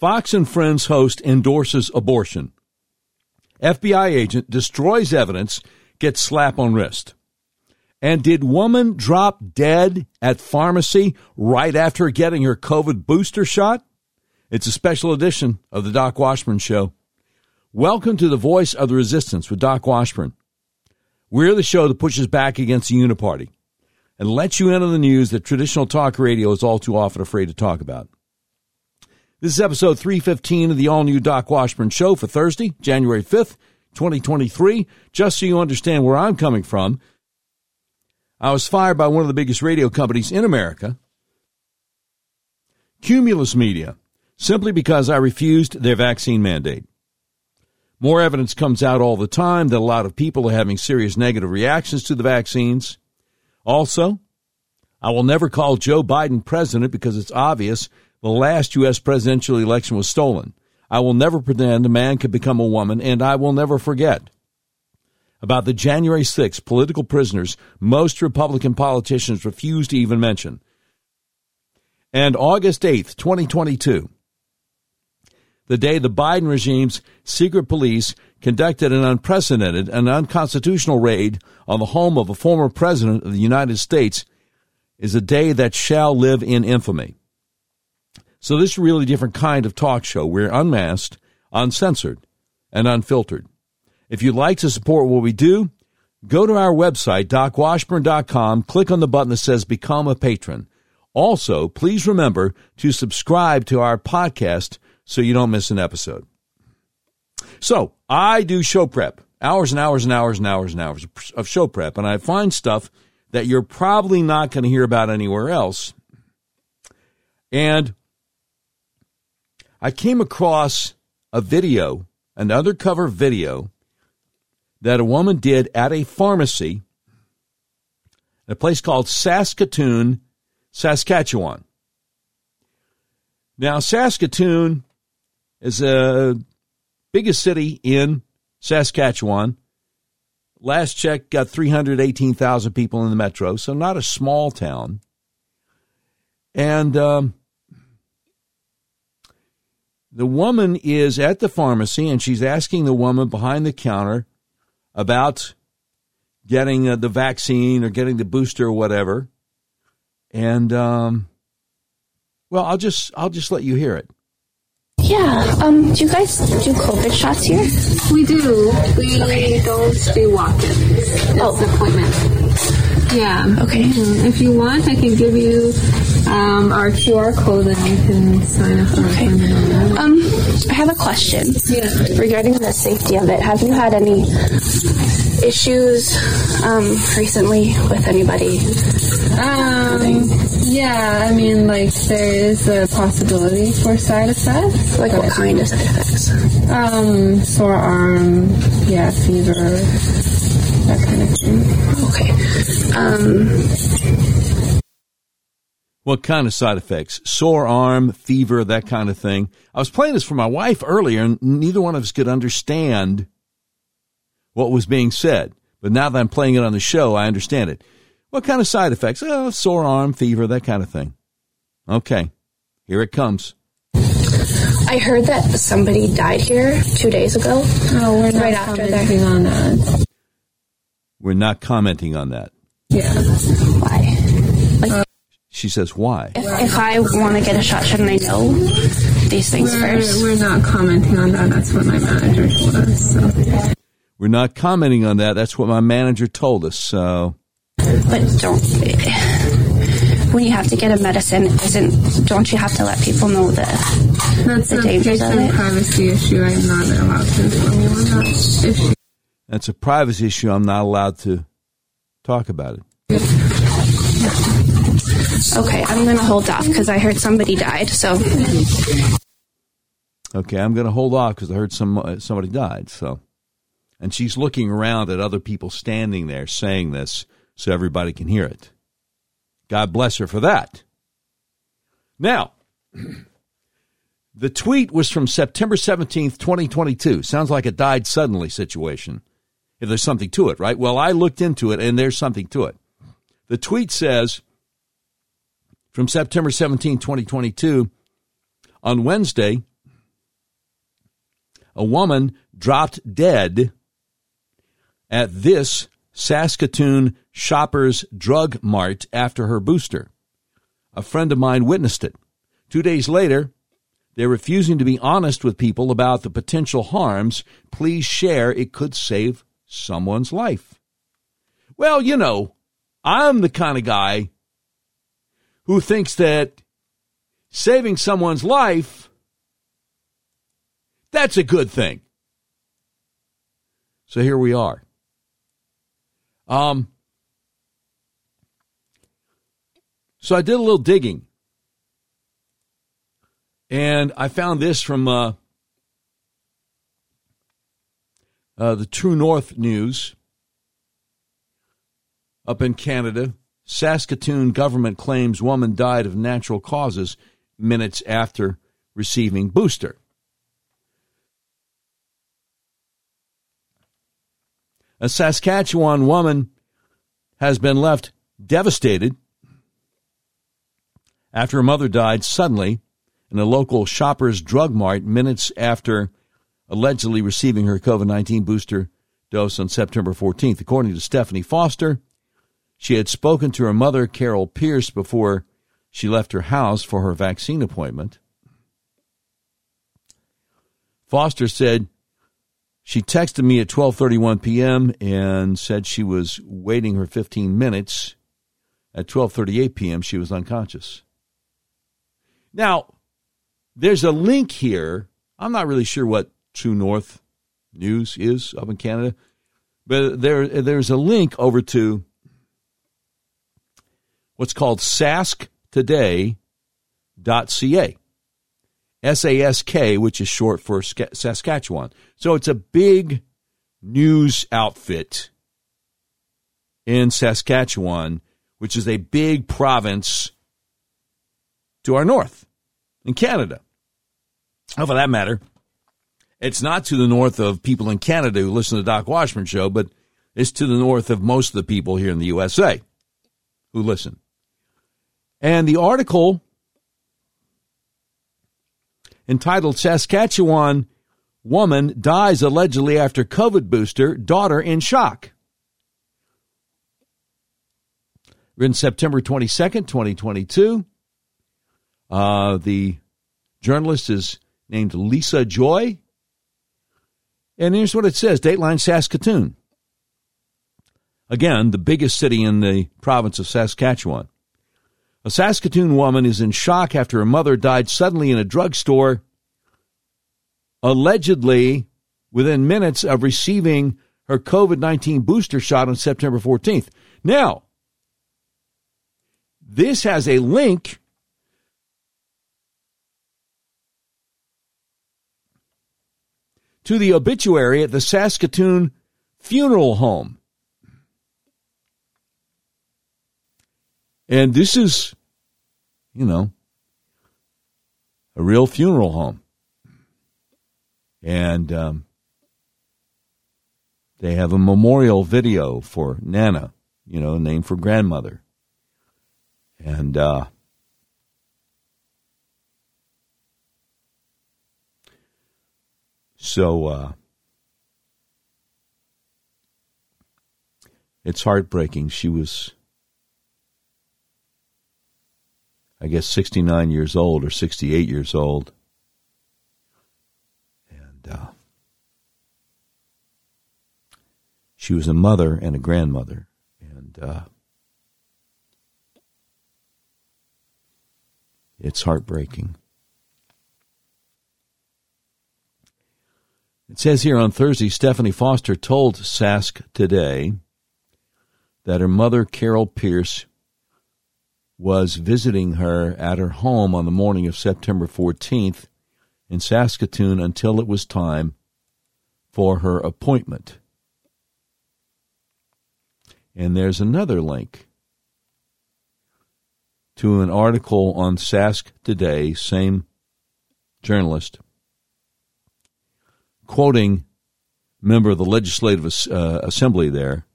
Fox and Friends host endorses abortion. FBI agent destroys evidence, gets slap on wrist. And did woman drop dead at pharmacy right after getting her COVID booster shot? It's a special edition of the Doc Washburn Show. Welcome to the Voice of the Resistance with Doc Washburn. We're the show that pushes back against the Uniparty and lets you in on the news that traditional talk radio is all too often afraid to talk about. This is episode 315 of the all-new Doc Washburn Show for Thursday, January 5th, 2023. Just so you understand where I'm coming from, I was fired by one of the biggest radio companies in America, Cumulus Media, simply because I refused their vaccine mandate. More evidence comes out all the time that a lot of people are having serious negative reactions to the vaccines. Also, I will never call Joe Biden president because it's obvious the last U.S. presidential election was stolen. I will never pretend a man could become a woman, and I will never forget about the January 6th political prisoners most Republican politicians refuse to even mention. And August 8th, 2022, the day the Biden regime's secret police conducted an unprecedented and unconstitutional raid on the home of a former president of the United States, is a day that shall live in infamy. So this is a really different kind of talk show. We're unmasked, uncensored, and unfiltered. If you'd like to support what we do, go to our website, DocWashburn.com, click on the button that says Become a Patron. Also, please remember to subscribe to our podcast so you don't miss an episode. So, I do show prep, hours and hours and hours and hours and hours of show prep, and I find stuff that you're probably not going to hear about anywhere else. And I came across a video, an undercover video, that a woman did at a pharmacy at a place called Saskatoon, Saskatchewan. Now, Saskatoon is the biggest city in Saskatchewan. Last check, got 318,000 people in the metro, so not a small town. And the woman is at the pharmacy, and she's asking the woman behind the counter about getting the vaccine or getting the booster or whatever. And, well, I'll just let you hear it. Yeah. Do you guys do COVID shots here? We do. We don't do walk-ins. It's appointment. Yeah. Okay. If you want, I can give you our QR code and you can sign up for appointment. I have a question regarding the safety of it. Have you had any issues recently with anybody? Yeah, I mean, like, there is a possibility for side effects. Like what kind of side effects? Sore arm, fever, that kind of thing. Okay. What kind of side effects? Sore arm, fever, that kind of thing. I was playing this for my wife earlier, and neither one of us could understand what was being said. But now that I'm playing it on the show, I understand it. What kind of side effects? Oh, sore arm, fever, that kind of thing. Okay, here it comes. I heard that somebody died here 2 days ago. Oh, we're not commenting on that. We're not commenting on that. Yeah. Why? She says, why? If I want to get a shot, shouldn't I know these things first? We're not commenting on that. That's what my manager told us. So. We're not commenting on that. That's what my manager told us. So. But when you have to get a medicine, don't you have to let people know the dangers of it? That's a privacy issue. I'm not allowed to inform you on that issue. That's a privacy issue. I'm not allowed to talk about it. Okay, I'm going to hold off because I heard somebody died, so. Okay, I'm going to hold off because I heard somebody died, so. And she's looking around at other people standing there saying this so everybody can hear it. God bless her for that. Now, the tweet was from September 17th, 2022. Sounds like a died suddenly situation, if there's something to it, right? Well, I looked into it, and there's something to it. The tweet says, from September 17, 2022, on Wednesday, a woman dropped dead at this Saskatoon Shoppers Drug Mart after her booster. A friend of mine witnessed it. 2 days later, they're refusing to be honest with people about the potential harms. Please share. It could save someone's life. Well, you know, I'm the kind of guy who thinks that saving someone's life, that's a good thing. So here we are. So I did a little digging, and I found this from the True North News up in Canada. Saskatoon government claims woman died of natural causes minutes after receiving booster. A Saskatchewan woman has been left devastated after her mother died suddenly in a local Shoppers Drug Mart minutes after allegedly receiving her COVID-19 booster dose on September 14th. According to Stephanie Foster, she had spoken to her mother, Carol Pierce, before she left her house for her vaccine appointment. Foster said, she texted me at 12:31 p.m. and said she was waiting her 15 minutes. At 12:38 p.m., she was unconscious. Now, there's a link here. I'm not really sure what True North News is up in Canada, but there's a link over to what's called Sask Today.ca. SASK, which is short for Saskatchewan. So it's a big news outfit in Saskatchewan, which is a big province to our north in Canada. Oh, for that matter, it's not to the north of people in Canada who listen to the Doc Washburn Show, but it's to the north of most of the people here in the USA who listen. And the article entitled Saskatchewan Woman Dies Allegedly After COVID Booster, Daughter in Shock. Written September 22nd, 2022. The journalist is named Lisa Joy. And here's what it says, Dateline Saskatoon. Again, the biggest city in the province of Saskatchewan. A Saskatoon woman is in shock after her mother died suddenly in a drugstore, allegedly within minutes of receiving her COVID-19 booster shot on September 14th. Now, this has a link to the obituary at the Saskatoon funeral home. And this is, you know, a real funeral home. And they have a memorial video for Nana, you know, named for grandmother. And so it's heartbreaking. She was, I guess, 69 years old or 68 years old. And she was a mother and a grandmother. And it's heartbreaking. It says here on Thursday, Stephanie Foster told Sask Today that her mother, Carol Pierce, was visiting her at her home on the morning of September 14th in Saskatoon until it was time for her appointment. And there's another link to an article on Sask Today, same journalist, quoting member of the Legislative Assembly there,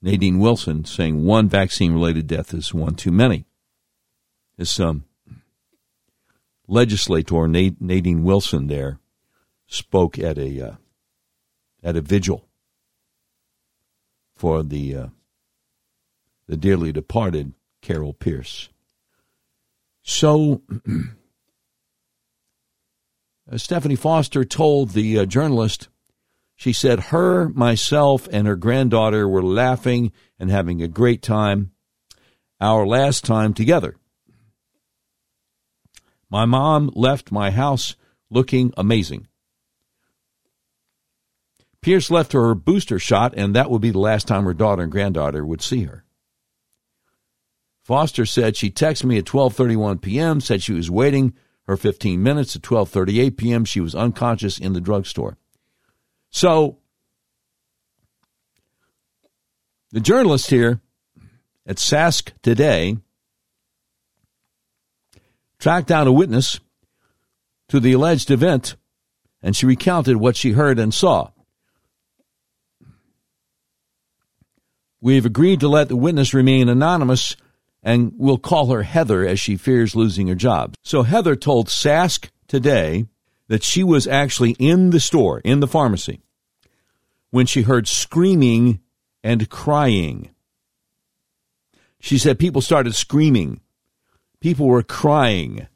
Nadine Wilson, saying one vaccine-related death is one too many. This legislator, Nadine Wilson there, spoke at a vigil for the dearly departed Carol Pierce. So Stephanie Foster told the journalist, she said, her, myself, and her granddaughter were laughing and having a great time, our last time together. My mom left my house looking amazing. Pierce left her booster shot, and that would be the last time her daughter and granddaughter would see her. Foster said she texted me at 12:31 p.m., said she was waiting her 15 minutes. At 12:38 p.m., she was unconscious in the drugstore. So the journalist here at Sask Today tracked down a witness to the alleged event, and she recounted what she heard and saw. We've agreed to let the witness remain anonymous, and we'll call her Heather as she fears losing her job. So Heather told Sask Today that she was actually in the store, in the pharmacy, when she heard screaming and crying. She said people started screaming. People were crying.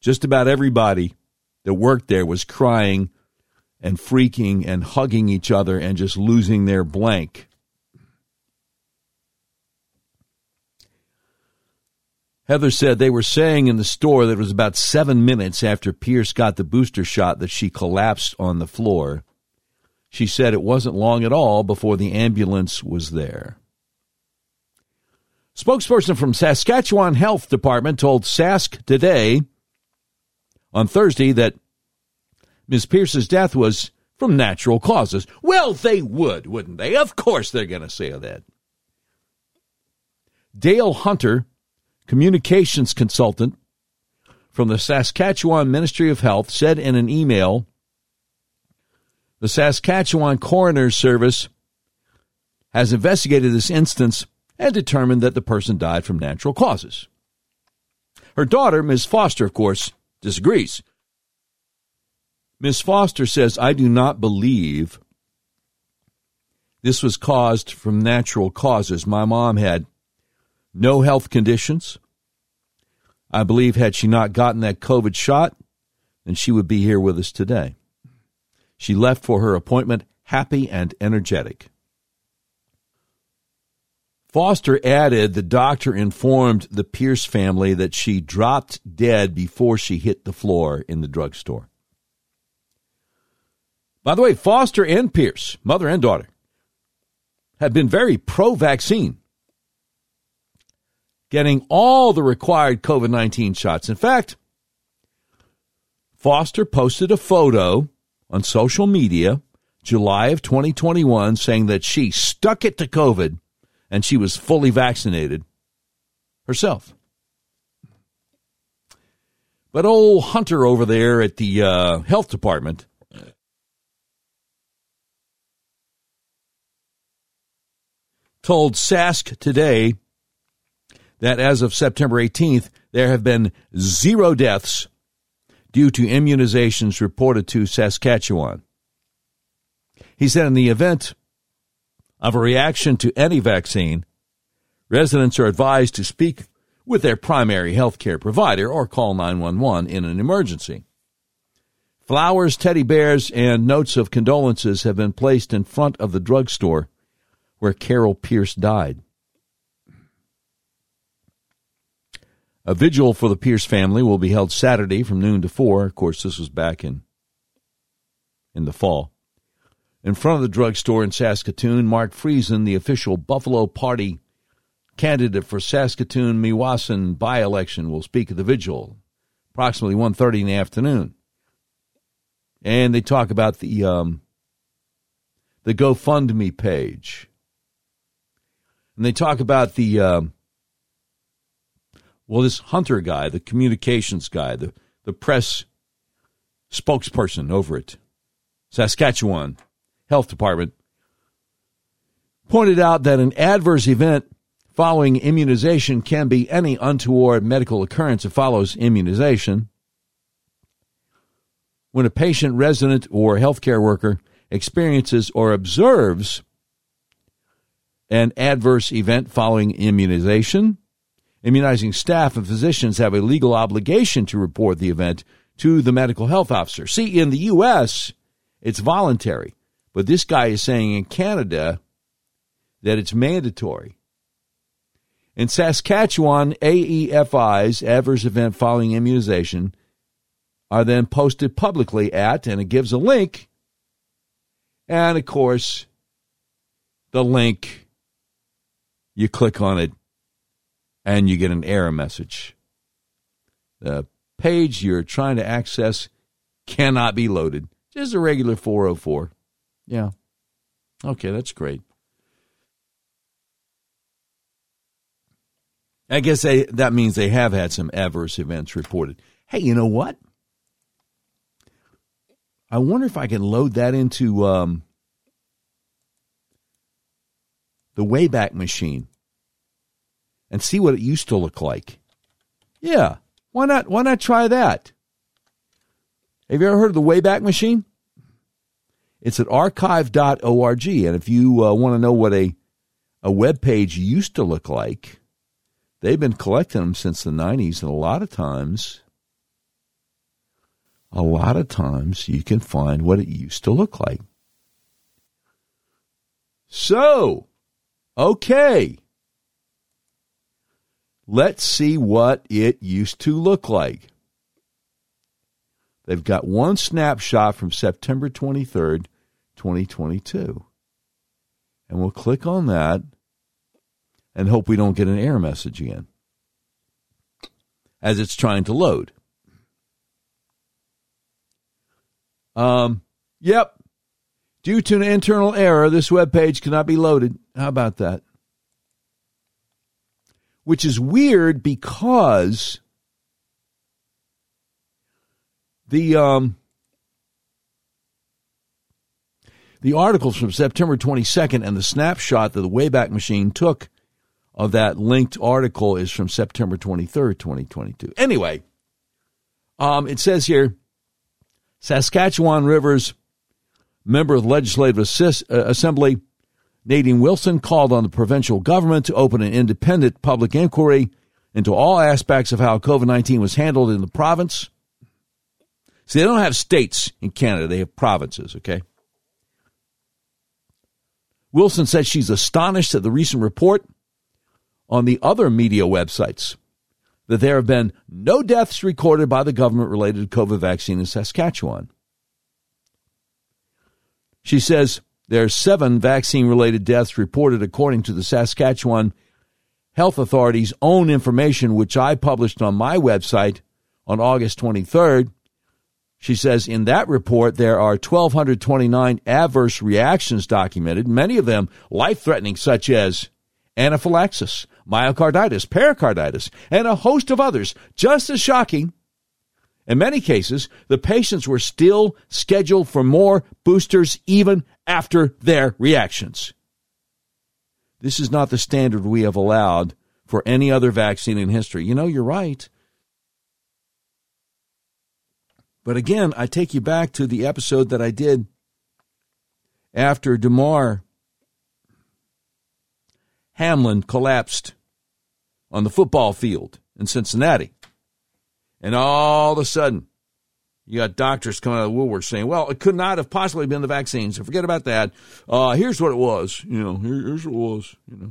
Just about everybody that worked there was crying and freaking and hugging each other and just losing their blank. Heather said they were saying in the store that it was about 7 minutes after Pierce got the booster shot that she collapsed on the floor. She said it wasn't long at all before the ambulance was there. Spokesperson from Saskatchewan Health Department told Sask Today on Thursday that Ms. Pierce's death was from natural causes. Well, they would, wouldn't they? Of course they're going to say that. Dale Hunter, communications consultant from the Saskatchewan Ministry of Health, said in an email, the Saskatchewan Coroner's Service has investigated this instance and determined that the person died from natural causes. Her daughter, Ms. Foster, of course, disagrees. Ms. Foster says, I do not believe this was caused from natural causes. My mom had no health conditions. I believe had she not gotten that COVID shot, then she would be here with us today. She left for her appointment happy and energetic. Foster added the doctor informed the Pierce family that she dropped dead before she hit the floor in the drugstore. By the way, Foster and Pierce, mother and daughter, have been very pro-vaccine, getting all the required COVID-19 shots. In fact, Foster posted a photo on social media, July of 2021, saying that she stuck it to COVID and she was fully vaccinated herself. But old Hunter over there at the health department told Sask Today that as of September 18th, there have been 0 deaths due to immunizations reported to Saskatchewan. He said in the event of a reaction to any vaccine, residents are advised to speak with their primary health care provider or call 911 in an emergency. Flowers, teddy bears, and notes of condolences have been placed in front of the drugstore where Carol Pierce died. A vigil for the Pierce family will be held Saturday from noon to 4. Of course, this was back in the fall. In front of the drugstore in Saskatoon, Mark Friesen, the official Buffalo Party candidate for Saskatoon-Mewasin by-election, will speak at the vigil approximately 1:30 in the afternoon. And they talk about the GoFundMe page. And they talk about the... Well, this Hunter guy, the communications guy, the press spokesperson over at Saskatchewan Health Department, pointed out that an adverse event following immunization can be any untoward medical occurrence that follows immunization. when a patient, resident, or healthcare worker experiences or observes an adverse event following immunization. Immunizing staff and physicians have a legal obligation to report the event to the medical health officer. See, in the U.S., it's voluntary. But this guy is saying in Canada that it's mandatory. In Saskatchewan, AEFI's, adverse event following immunization, are then posted publicly at, and it gives a link. And, of course, the link, you click on it, and you get an error message. The page you're trying to access cannot be loaded. Just a regular 404. Yeah. Okay, that's great. I guess that means they have had some adverse events reported. Hey, you know what? I wonder if I can load that into the Wayback Machine and see what it used to look like. Yeah, why not? Why not try that? Have you ever heard of the Wayback Machine? It's at archive.org, and if you want to know what a web page used to look like, they've been collecting them since the 90s, and a lot of times you can find what it used to look like. So, okay. Let's see what it used to look like. They've got one snapshot from September 23rd, 2022. And we'll click on that and hope we don't get an error message again as it's trying to load. Yep. Due to an internal error, this webpage cannot be loaded. How about that? Which is weird because the articles from September 22nd and the snapshot that the Wayback Machine took of that linked article is from September 23rd, 2022. Anyway, it says here, Saskatchewan River's member of the Legislative Assembly, Nadine Wilson, called on the provincial government to open an independent public inquiry into all aspects of how COVID-19 was handled in the province. See, they don't have states in Canada. They have provinces, okay? Wilson said she's astonished at the recent report on the other media websites that there have been no deaths recorded by the government related to COVID vaccine in Saskatchewan. She says there are 7 vaccine-related deaths reported according to the Saskatchewan Health Authority's own information, which I published on my website on August 23rd. She says in that report there are 1,229 adverse reactions documented, many of them life-threatening, such as anaphylaxis, myocarditis, pericarditis, and a host of others. Just as shocking, in many cases, the patients were still scheduled for more boosters even after their reactions. This is not the standard we have allowed for any other vaccine in history. You know, you're right. But again, I take you back to the episode that I did after DeMar Hamlin collapsed on the football field in Cincinnati. And all of a sudden, you got doctors coming out of the woodwork saying, well, it could not have possibly been the vaccine, so forget about that. Here's what it was. You know, here's what it was. You know,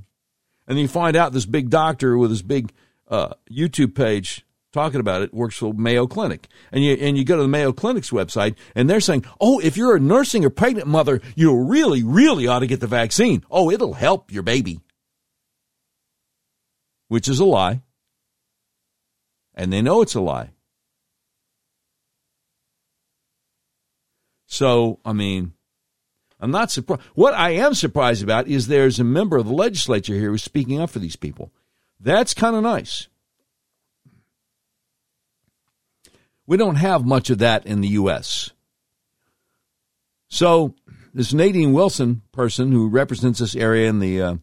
and then you find out this big doctor with his big YouTube page talking about it works for Mayo Clinic. And you go to the Mayo Clinic's website, and they're saying, oh, if you're a nursing or pregnant mother, you really, really ought to get the vaccine. Oh, it'll help your baby. Which is a lie, and they know it's a lie. So, I mean, I'm not surprised. What I am surprised about is there's a member of the legislature here who's speaking up for these people. That's kind of nice. We don't have much of that in the U.S. So this Nadine Wilson person who represents this area in the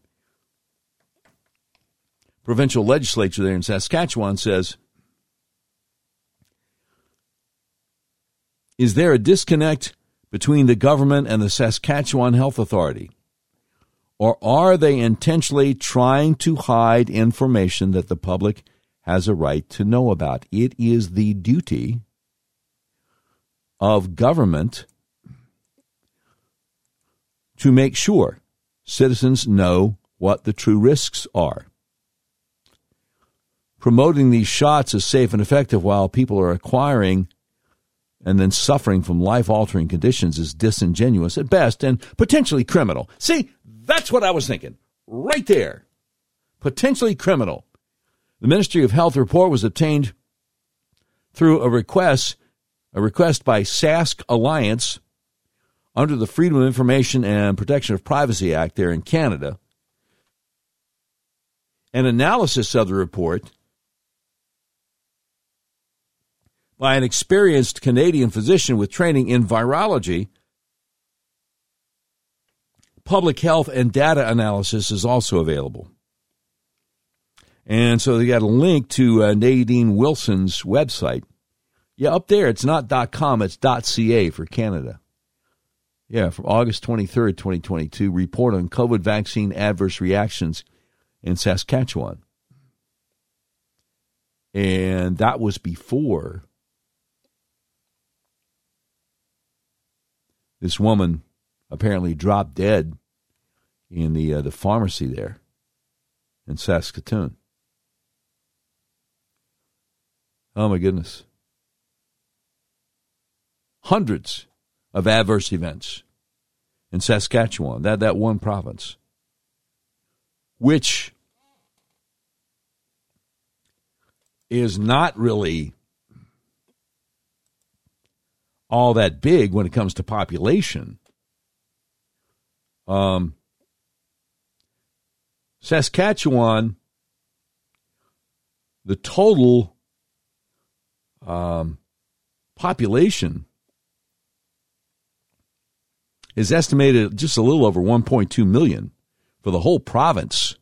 provincial legislature there in Saskatchewan says, Is there a disconnect between the government and the Saskatchewan Health Authority? Or are they intentionally trying to hide information that the public has a right to know about? It is the duty of government to make sure citizens know what the true risks are. Promoting these shots is safe and effective while people are acquiring and then suffering from life-altering conditions is disingenuous at best and potentially criminal. See, that's what I was thinking. Right there. Potentially criminal. The Ministry of Health report was obtained through a request by Sask Alliance under the Freedom of Information and Protection of Privacy Act there in Canada. An analysis of the report by an experienced Canadian physician with training in virology. Public health and data analysis is also available. And so they got a link to Nadine Wilson's website. Yeah, up there, it's not .com, it's .ca for Canada. Yeah, from August 23rd, 2022, report on COVID vaccine adverse reactions in Saskatchewan. And that was before this woman apparently dropped dead in the pharmacy there in Saskatoon. Oh, my goodness. Hundreds of adverse events in Saskatchewan, that one province, which is not really all that big when it comes to population. Saskatchewan, the total population is estimated just a little over 1.2 million for the whole province.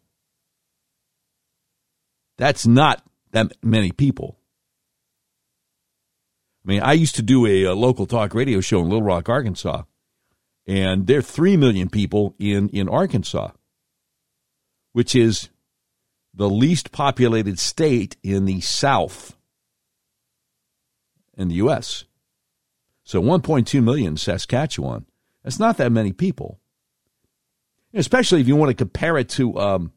That's not that many people. I mean, I used to do a local talk radio show in Little Rock, Arkansas, and there are 3 million people in Arkansas, which is the least populated state in the South in the U.S. So 1.2 million Saskatchewan. That's not that many people, especially if you want to compare it to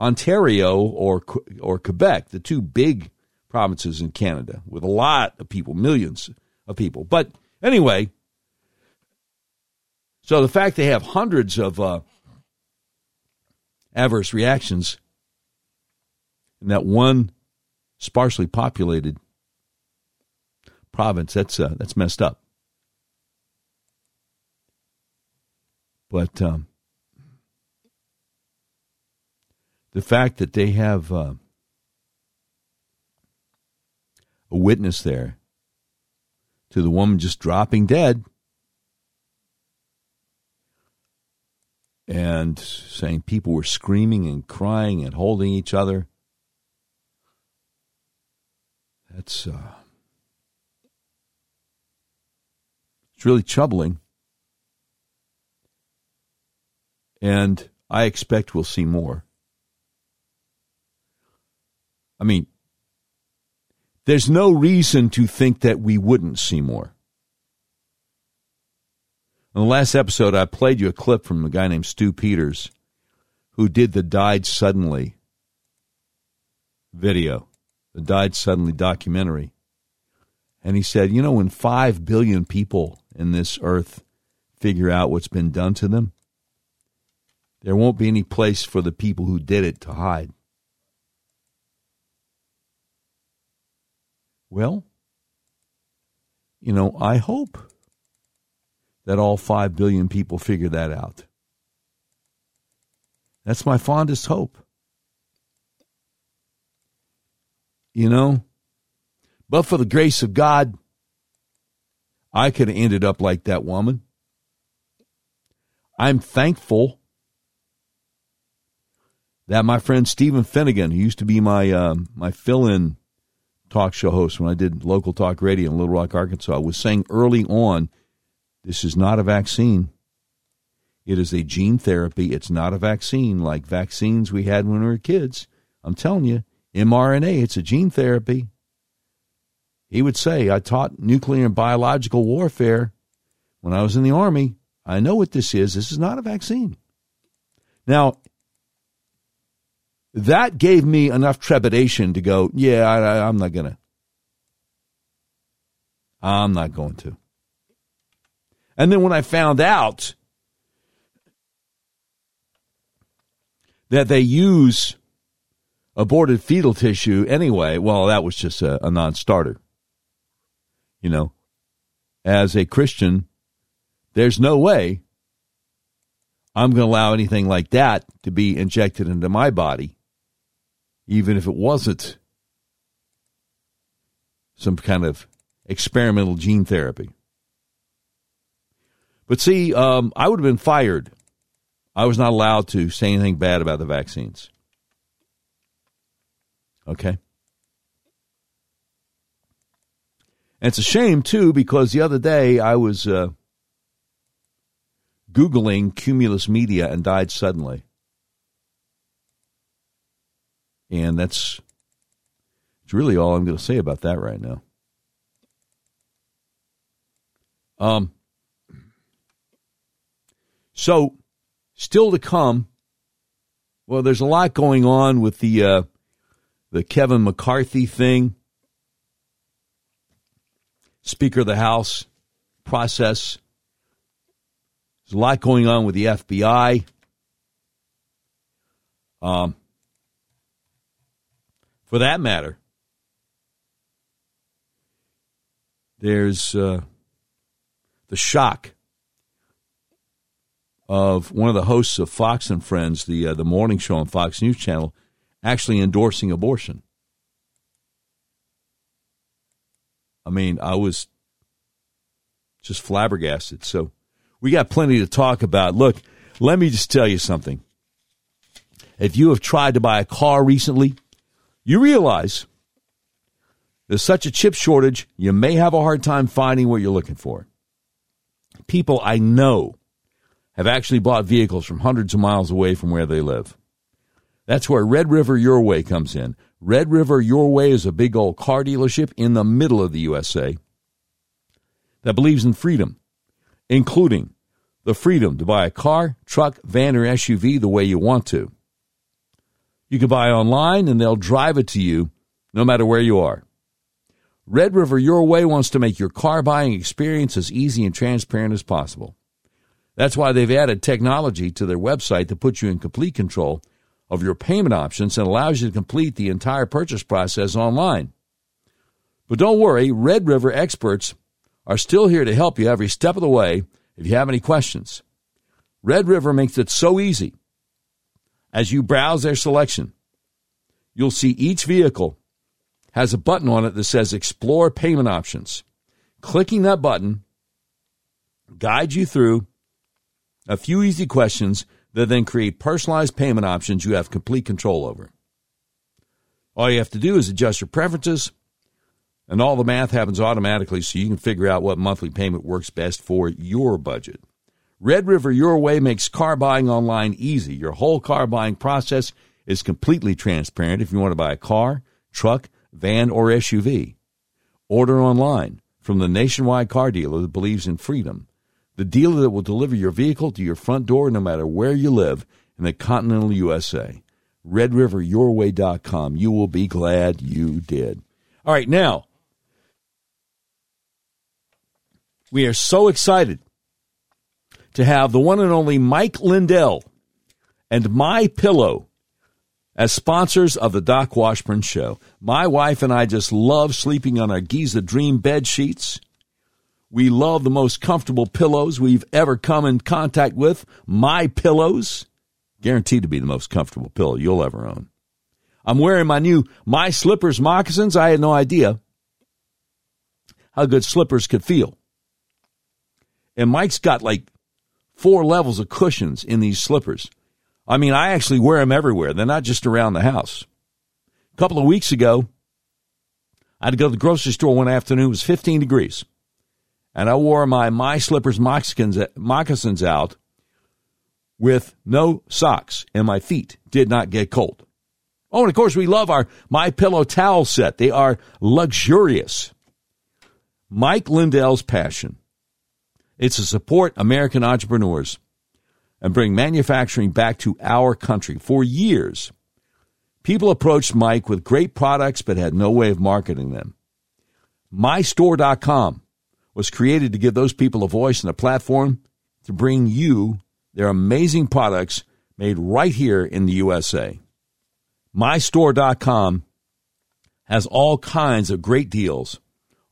Ontario or Quebec, the two big provinces in Canada with a lot of people, millions of people. But anyway, so the fact they have hundreds of adverse reactions in that one sparsely populated province, that's messed up. But the fact that they have a witness there to the woman just dropping dead and saying people were screaming and crying and holding each other. That's it's really troubling. And I expect we'll see more. I mean, there's no reason to think that we wouldn't see more. In the last episode, I played you a clip from a guy named Stu Peters who did the Died Suddenly video, the Died Suddenly documentary. And he said, you know, when 5 billion people in this earth figure out what's been done to them, there won't be any place for the people who did it to hide. Well, you know, I hope that all 5 billion people figure that out. That's my fondest hope. You know, but for the grace of God, I could have ended up like that woman. I'm thankful that my friend Stephen Finnegan, who used to be my fill-in talk show host when I did local talk radio in Little Rock, Arkansas, was saying early on, this is not a vaccine. It is a gene therapy. It's not a vaccine like vaccines we had when we were kids. I'm telling you, mRNA, it's a gene therapy. He would say, I taught nuclear and biological warfare when I was in the Army. I know what this is. This is not a vaccine. Now, that gave me enough trepidation to go, yeah, I'm not going to. I'm not going to. And then when I found out that they use aborted fetal tissue anyway, well, that was just a non-starter. You know, as a Christian, there's no way I'm going to allow anything like that to be injected into my body, even if it wasn't some kind of experimental gene therapy. But see, I would have been fired. I was not allowed to say anything bad about the vaccines. Okay? And it's a shame, too, because the other day I was Googling Cumulus Media and died suddenly. And that's really all I'm going to say about that right now. So, still to come, well, there's a lot going on with the Kevin McCarthy thing, Speaker of the House process. There's a lot going on with the FBI. For that matter, there's the shock of one of the hosts of Fox and Friends, the morning show on Fox News Channel, actually endorsing abortion. I mean, I was just flabbergasted. So we got plenty to talk about. Look, let me just tell you something. If you have tried to buy a car recently, you realize there's such a chip shortage, you may have a hard time finding what you're looking for. People I know have actually bought vehicles from hundreds of miles away from where they live. That's where Red River Your Way comes in. Red River Your Way is a big old car dealership in the middle of the USA that believes in freedom, including the freedom to buy a car, truck, van, or SUV the way you want to. You can buy online, and they'll drive it to you no matter where you are. Red River Your Way wants to make your car buying experience as easy and transparent as possible. That's why they've added technology to their website to put you in complete control of your payment options and allows you to complete the entire purchase process online. But don't worry, Red River experts are still here to help you every step of the way if you have any questions. Red River makes it so easy. As you browse their selection, you'll see each vehicle has a button on it that says Explore Payment Options. Clicking that button guides you through a few easy questions that then create personalized payment options you have complete control over. All you have to do is adjust your preferences, and all the math happens automatically so you can figure out what monthly payment works best for your budget. Red River Your Way makes car buying online easy. Your whole car buying process is completely transparent if you want to buy a car, truck, van, or SUV. Order online from the nationwide car dealer that believes in freedom. The dealer that will deliver your vehicle to your front door no matter where you live in the continental USA. RedRiverYourWay.com. You will be glad you did. All right, now, we are so excited to have the one and only Mike Lindell and MyPillow as sponsors of the Doc Washburn Show. My wife and I just love sleeping on our Giza Dream bed sheets. We love the most comfortable pillows we've ever come in contact with. My Pillows, guaranteed to be the most comfortable pillow you'll ever own. I'm wearing my new My Slippers moccasins. I had no idea how good slippers could feel. And Mike's got like 4 levels of cushions in these slippers. I mean, I actually wear them everywhere. They're not just around the house. A couple of weeks ago, I had to go to the grocery store one afternoon. It was 15 degrees. And I wore my slippers, moccasins out with no socks, and my feet did not get cold. Oh, and of course, we love our My Pillow towel set. They are luxurious. Mike Lindell's passion is to support American entrepreneurs and bring manufacturing back to our country. For years, people approached Mike with great products but had no way of marketing them. MyStore.com was created to give those people a voice and a platform to bring you their amazing products made right here in the USA. MyStore.com has all kinds of great deals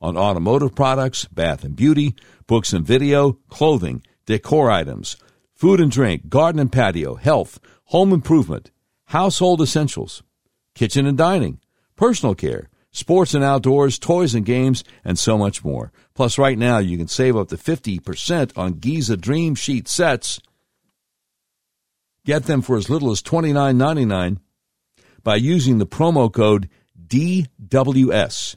on automotive products, bath and beauty, books and video, clothing, decor items, food and drink, garden and patio, health, home improvement, household essentials, kitchen and dining, personal care, sports and outdoors, toys and games, and so much more. Plus, right now, you can save up to 50% on Giza Dream sheet sets. Get them for as little as $29.99 by using the promo code DWS.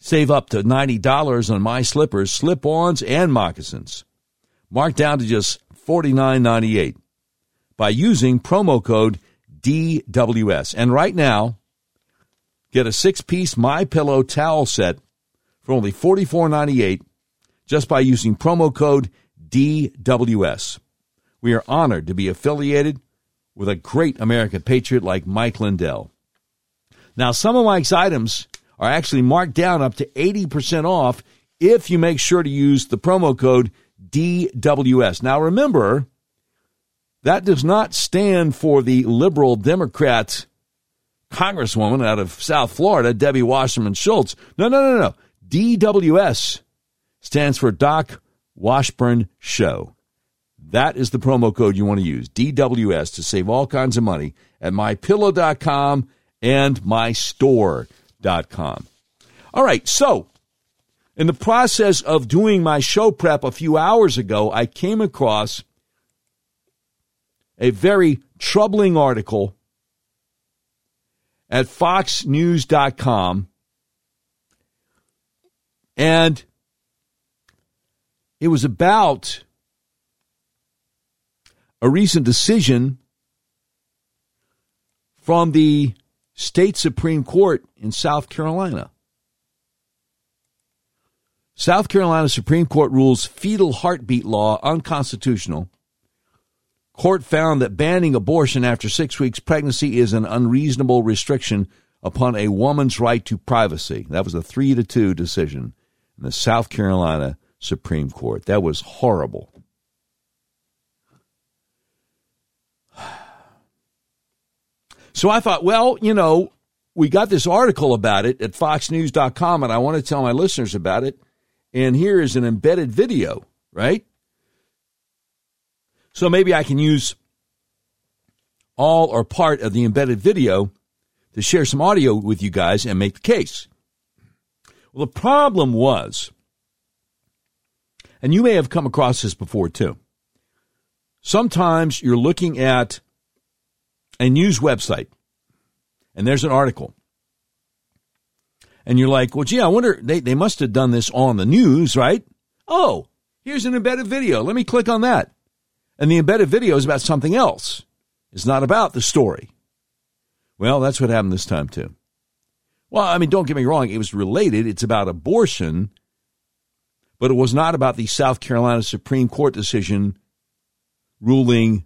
Save up to $90 on my slippers, slip-ons, and moccasins, marked down to just $49.98 by using promo code DWS. And right now, get a 6-piece My Pillow towel set for only $44.98 just by using promo code DWS. We are honored to be affiliated with a great American patriot like Mike Lindell. Now, some of Mike's items are actually marked down up to 80% off if you make sure to use the promo code DWS. Now, remember, that does not stand for the liberal Democrat Congresswoman out of South Florida, Debbie Wasserman Schultz. No. DWS stands for Doc Washburn Show. That is the promo code you want to use, DWS, to save all kinds of money at MyPillow.com and MyStore.com. All right, so in the process of doing my show prep a few hours ago, I came across a very troubling article at foxnews.com, and it was about a recent decision from the state Supreme Court in South Carolina. South Carolina Supreme Court rules fetal heartbeat law unconstitutional. Court found that banning abortion after 6 weeks pregnancy is an unreasonable restriction upon a woman's right to privacy. That was a 3-2 decision in the South Carolina Supreme Court. That was horrible. So I thought, well, you know, we got this article about it at foxnews.com, and I want to tell my listeners about it. And here is an embedded video, right? So maybe I can use all or part of the embedded video to share some audio with you guys and make the case. Well, the problem was, and you may have come across this before too, sometimes you're looking at a news website and there's an article and you're like, well, gee, I wonder, they must have done this on the news, right? Oh, here's an embedded video. Let me click on that. And the embedded video is about something else. It's not about the story. Well, that's what happened this time, too. Well, I mean, don't get me wrong. It was related. It's about abortion, but it was not about the South Carolina Supreme Court decision ruling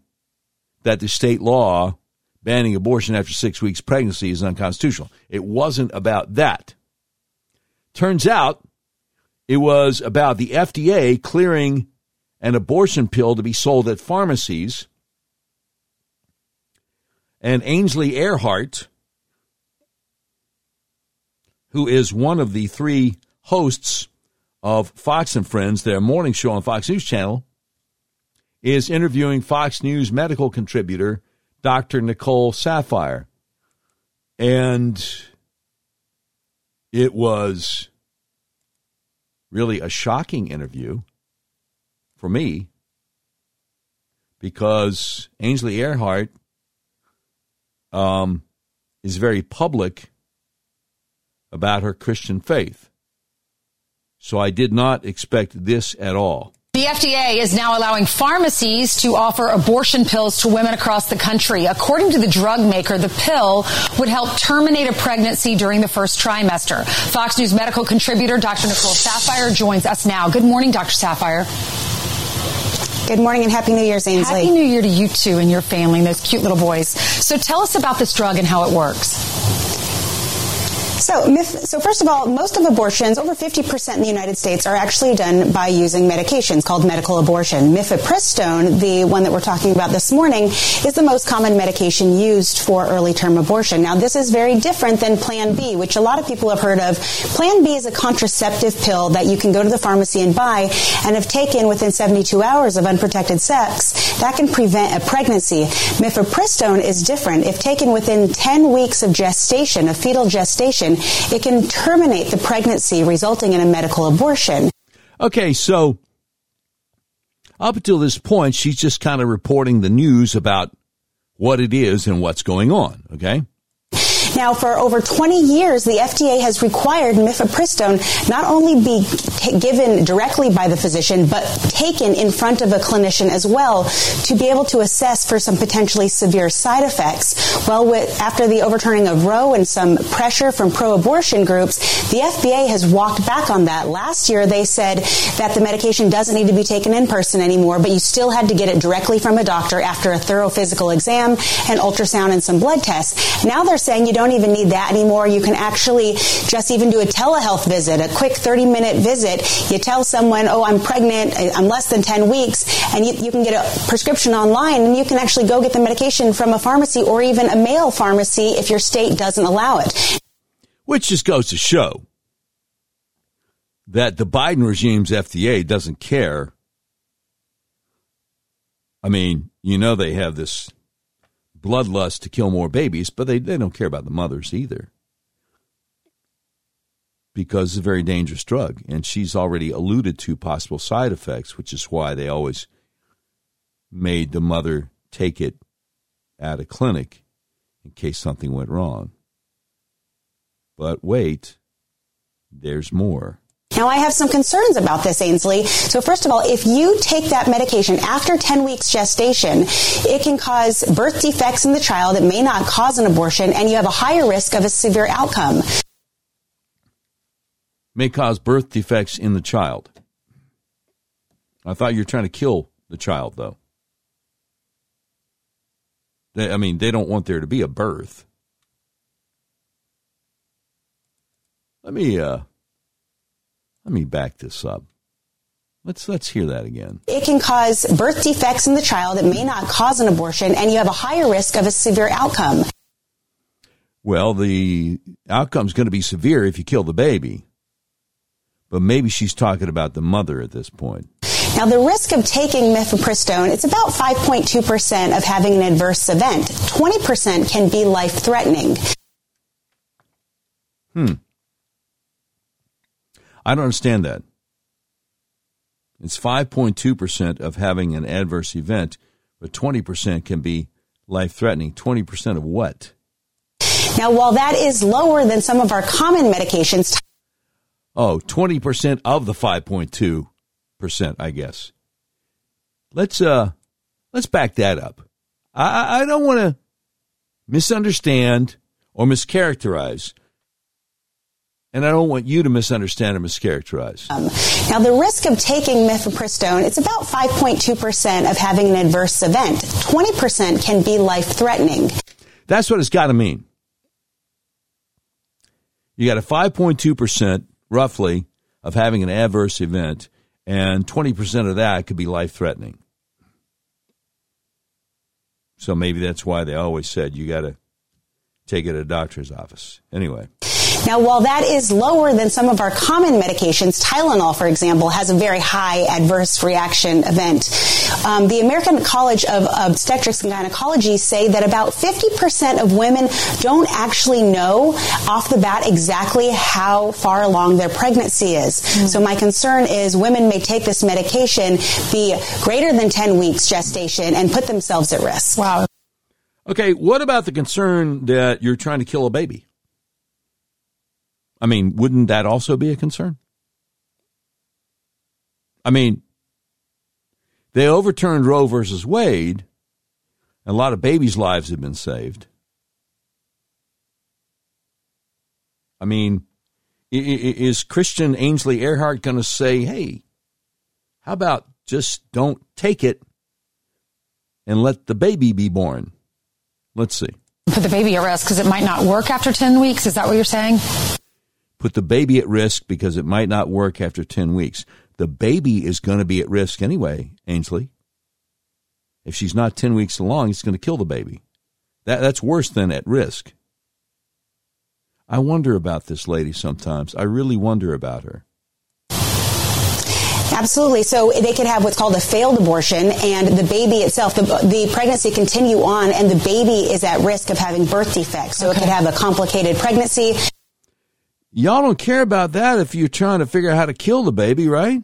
that the state law banning abortion after 6 weeks pregnancy is unconstitutional. It wasn't about that. Turns out it was about the FDA clearing an abortion pill to be sold at pharmacies. And Ainsley Earhart, who is one of the three hosts of Fox and Friends, their morning show on Fox News Channel, is interviewing Fox News medical contributor Dr. Nicole Sapphire. And it was really a shocking interview for me, because Ainsley Earhart is very public about her Christian faith. So I did not expect this at all. The FDA is now allowing pharmacies to offer abortion pills to women across the country. According to the drug maker, the pill would help terminate a pregnancy during the first trimester. Fox News medical contributor Dr. Nicole Sapphire joins us now. Good morning, Dr. Sapphire. Good morning and Happy New Year's, Ainsley. Happy New Year to you two and your family and those cute little boys. So tell us about this drug and how it works. So first of all, most of abortions, over 50% in the United States, are actually done by using medications called medical abortion. Mifepristone, the one that we're talking about this morning, is the most common medication used for early-term abortion. Now, this is very different than Plan B, which a lot of people have heard of. Plan B is a contraceptive pill that you can go to the pharmacy and buy and have taken within 72 hours of unprotected sex. That can prevent a pregnancy. Mifepristone is different. If taken within 10 weeks of gestation, of fetal gestation, it can terminate the pregnancy, resulting in a medical abortion. Okay, so up until this point, she's just kind of reporting the news about what it is and what's going on, okay? Now, for over 20 years, the FDA has required mifepristone not only be given directly by the physician, but taken in front of a clinician as well to be able to assess for some potentially severe side effects. Well, after the overturning of Roe and some pressure from pro-abortion groups, the FDA has walked back on that. Last year, they said that the medication doesn't need to be taken in person anymore, but you still had to get it directly from a doctor after a thorough physical exam and ultrasound and some blood tests. Now they're saying you don't even need that anymore. You can actually just even do a telehealth visit, a quick 30-minute visit. You tell someone, oh, I'm pregnant, I'm less than 10 weeks, and you can get a prescription online, and you can actually go get the medication from a pharmacy or even a mail pharmacy if your state doesn't allow it. Which just goes to show that the Biden regime's FDA doesn't care. I mean, you know they have this bloodlust to kill more babies, but they don't care about the mothers either, because it's a very dangerous drug, and she's already alluded to possible side effects, which is why they always made the mother take it at a clinic in case something went wrong. But wait, there's more. Now, I have some concerns about this, Ainsley. So first of all, if you take that medication after 10 weeks gestation, it can cause birth defects in the child. It may not cause an abortion, and you have a higher risk of a severe outcome. May cause birth defects in the child. I thought you were trying to kill the child, though. They don't want there to be a birth. Let me back this up. Let's hear that again. It can cause birth defects in the child. It may not cause an abortion, and you have a higher risk of a severe outcome. Well, the outcome's going to be severe if you kill the baby. But maybe she's talking about the mother at this point. Now, the risk of taking mifepristone, it's about 5.2% of having an adverse event. 20% can be life-threatening. I don't understand that. It's 5.2% of having an adverse event, but 20% can be life-threatening. 20% of what? Now, while that is lower than some of our common medications... 20% of the 5.2%, I guess. Let's back that up. I don't want to misunderstand or mischaracterize. And I don't want you to misunderstand or mischaracterize. Now, the risk of taking mifepristone, it's about 5.2% of having an adverse event. 20% can be life-threatening. That's what it's got to mean. You got a 5.2%, roughly, of having an adverse event, and 20% of that could be life-threatening. So maybe that's why they always said you got to take it to a doctor's office. Anyway. Now, while that is lower than some of our common medications, Tylenol, for example, has a very high adverse reaction event. The American College of Obstetrics and Gynecology say that about 50% of women don't actually know off the bat exactly how far along their pregnancy is. Mm-hmm. So my concern is women may take this medication, be greater than 10 weeks gestation, and put themselves at risk. Wow. Okay, what about the concern that you're trying to kill a baby? I mean, wouldn't that also be a concern? I mean, they overturned Roe versus Wade, and a lot of babies' lives have been saved. I mean, is Christian Ainsley Earhart going to say, hey, how about just don't take it and let the baby be born? Let's see. Put the baby at risk because it might not work after 10 weeks. Is that what you're saying? Put the baby at risk because it might not work after 10 weeks. The baby is going to be at risk anyway, Ainsley. If she's not 10 weeks along, it's going to kill the baby. That's worse than at risk. I wonder about this lady sometimes. I really wonder about her. Absolutely. So they could have what's called a failed abortion, and the baby itself, the pregnancy continue on, and the baby is at risk of having birth defects. So it could have a complicated pregnancy. Y'all don't care about that if you're trying to figure out how to kill the baby, right?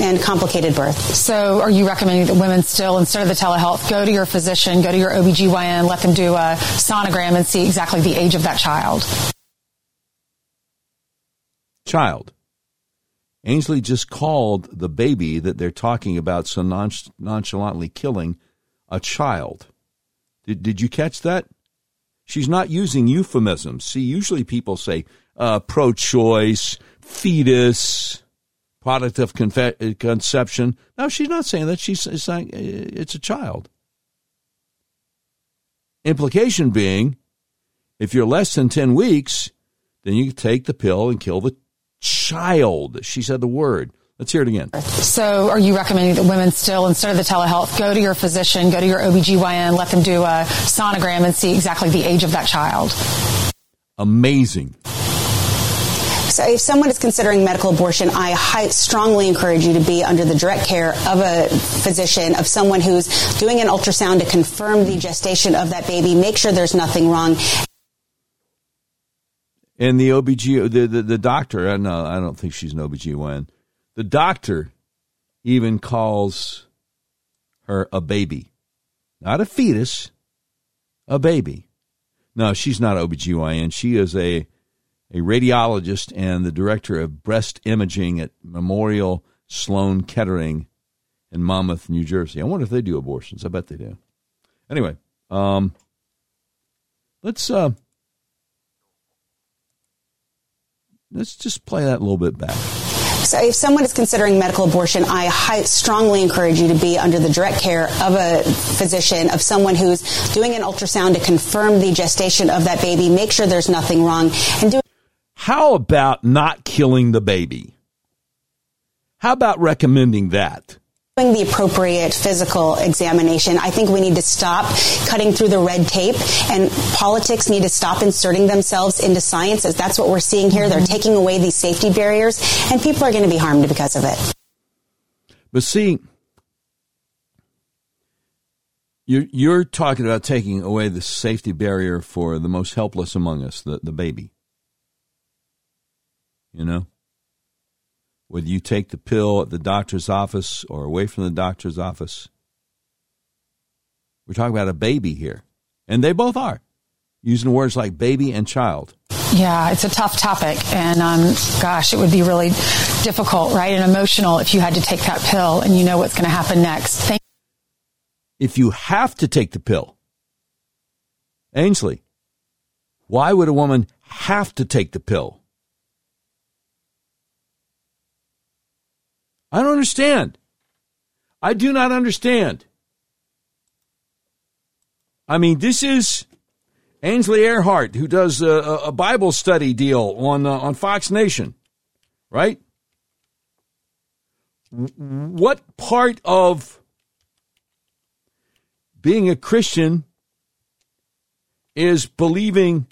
And complicated birth. So are you recommending that women still, instead of the telehealth, go to your physician, go to your OBGYN, let them do a sonogram and see exactly the age of that child? Child. Ainsley just called the baby that they're talking about so nonchalantly killing a child. Did you catch that? She's not using euphemisms. See, usually people say pro-choice, fetus, product of conception. No, she's not saying that. She's saying it's a child. Implication being, if you're less than 10 weeks, then you take the pill and kill the child. She said the word. Let's hear it again. So are you recommending that women still, instead of the telehealth, go to your physician, go to your OBGYN, let them do a sonogram and see exactly the age of that child? Amazing. So if someone is considering medical abortion, I strongly encourage you to be under the direct care of a physician, of someone who's doing an ultrasound to confirm the gestation of that baby, make sure there's nothing wrong. And the OBGYN, the doctor, no, I don't think she's an OBGYN. The doctor even calls her a baby, not a fetus, a baby. No, she's not OBGYN. She is a radiologist and the director of breast imaging at Memorial Sloan Kettering in Monmouth, New Jersey. I wonder if they do abortions. I bet they do. Anyway, let's just play that a little bit back. So if someone is considering medical abortion, I strongly encourage you to be under the direct care of a physician, of someone who's doing an ultrasound to confirm the gestation of that baby, make sure there's nothing wrong, and do. How about not killing the baby? How about recommending that? Doing the appropriate physical examination. I think we need to stop cutting through the red tape, and politics need to stop inserting themselves into science, as that's what we're seeing here. They're taking away these safety barriers, and people are going to be harmed because of it. But see, you're talking about taking away the safety barrier for the most helpless among us, the baby. You know, whether you take the pill at the doctor's office or away from the doctor's office, we're talking about a baby here. And they both are, using words like baby and child. Yeah, it's a tough topic. And, gosh, it would be really difficult, right, and emotional if you had to take that pill and you know what's going to happen next. If you have to take the pill, Ainsley, why would a woman have to take the pill? I don't understand. I do not understand. I mean, this is Ainsley Earhart, who does a Bible study deal on Fox Nation, right? What part of being a Christian is believing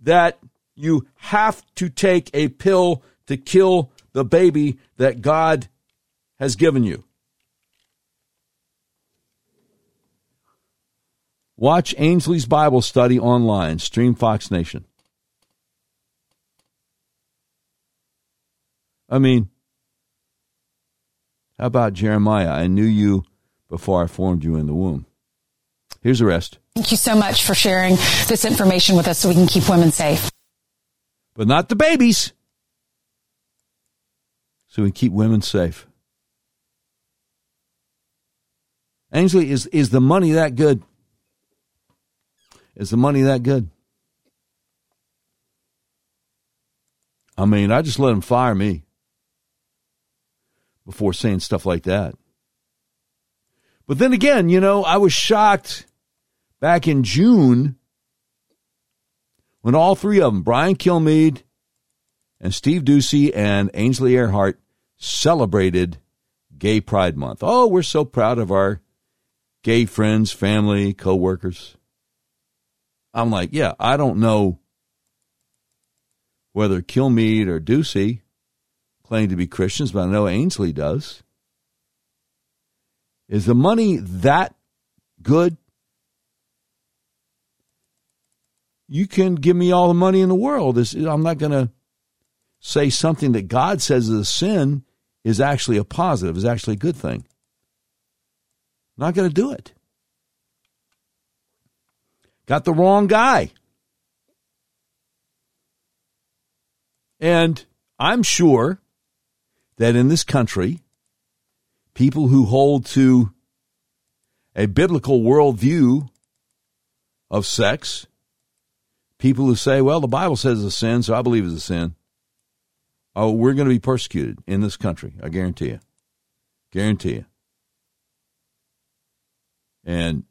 that you have to take a pill to kill the baby that God has given you? Watch Ainsley's Bible study online. Stream Fox Nation. I mean, how about Jeremiah? I knew you before I formed you in the womb. Here's the rest. Thank you so much for sharing this information with us so we can keep women safe. but not the babies. So we keep women safe. Ainsley, is the money that good? Is the money that good? I mean, I just let them fire me before saying stuff like that. But then again, you know, I was shocked back in June when all three of them, Brian Kilmeade and Steve Ducey and Ainsley Earhart, celebrated Gay Pride Month. Oh, we're so proud of our gay friends, family, coworkers. I'm like, yeah, I don't know whether Kilmeade or Ducey claim to be Christians, but I know Ainsley does. Is the money that good? You can give me all the money in the world. I'm not going to say something that God says is a sin is actually a positive, is actually a good thing. Not going to do it. Got the wrong guy. And I'm sure that in this country, people who hold to a biblical worldview of sex, people who say, well, the Bible says it's a sin, so I believe it's a sin, oh, we're going to be persecuted in this country, I guarantee you. Guarantee you. And,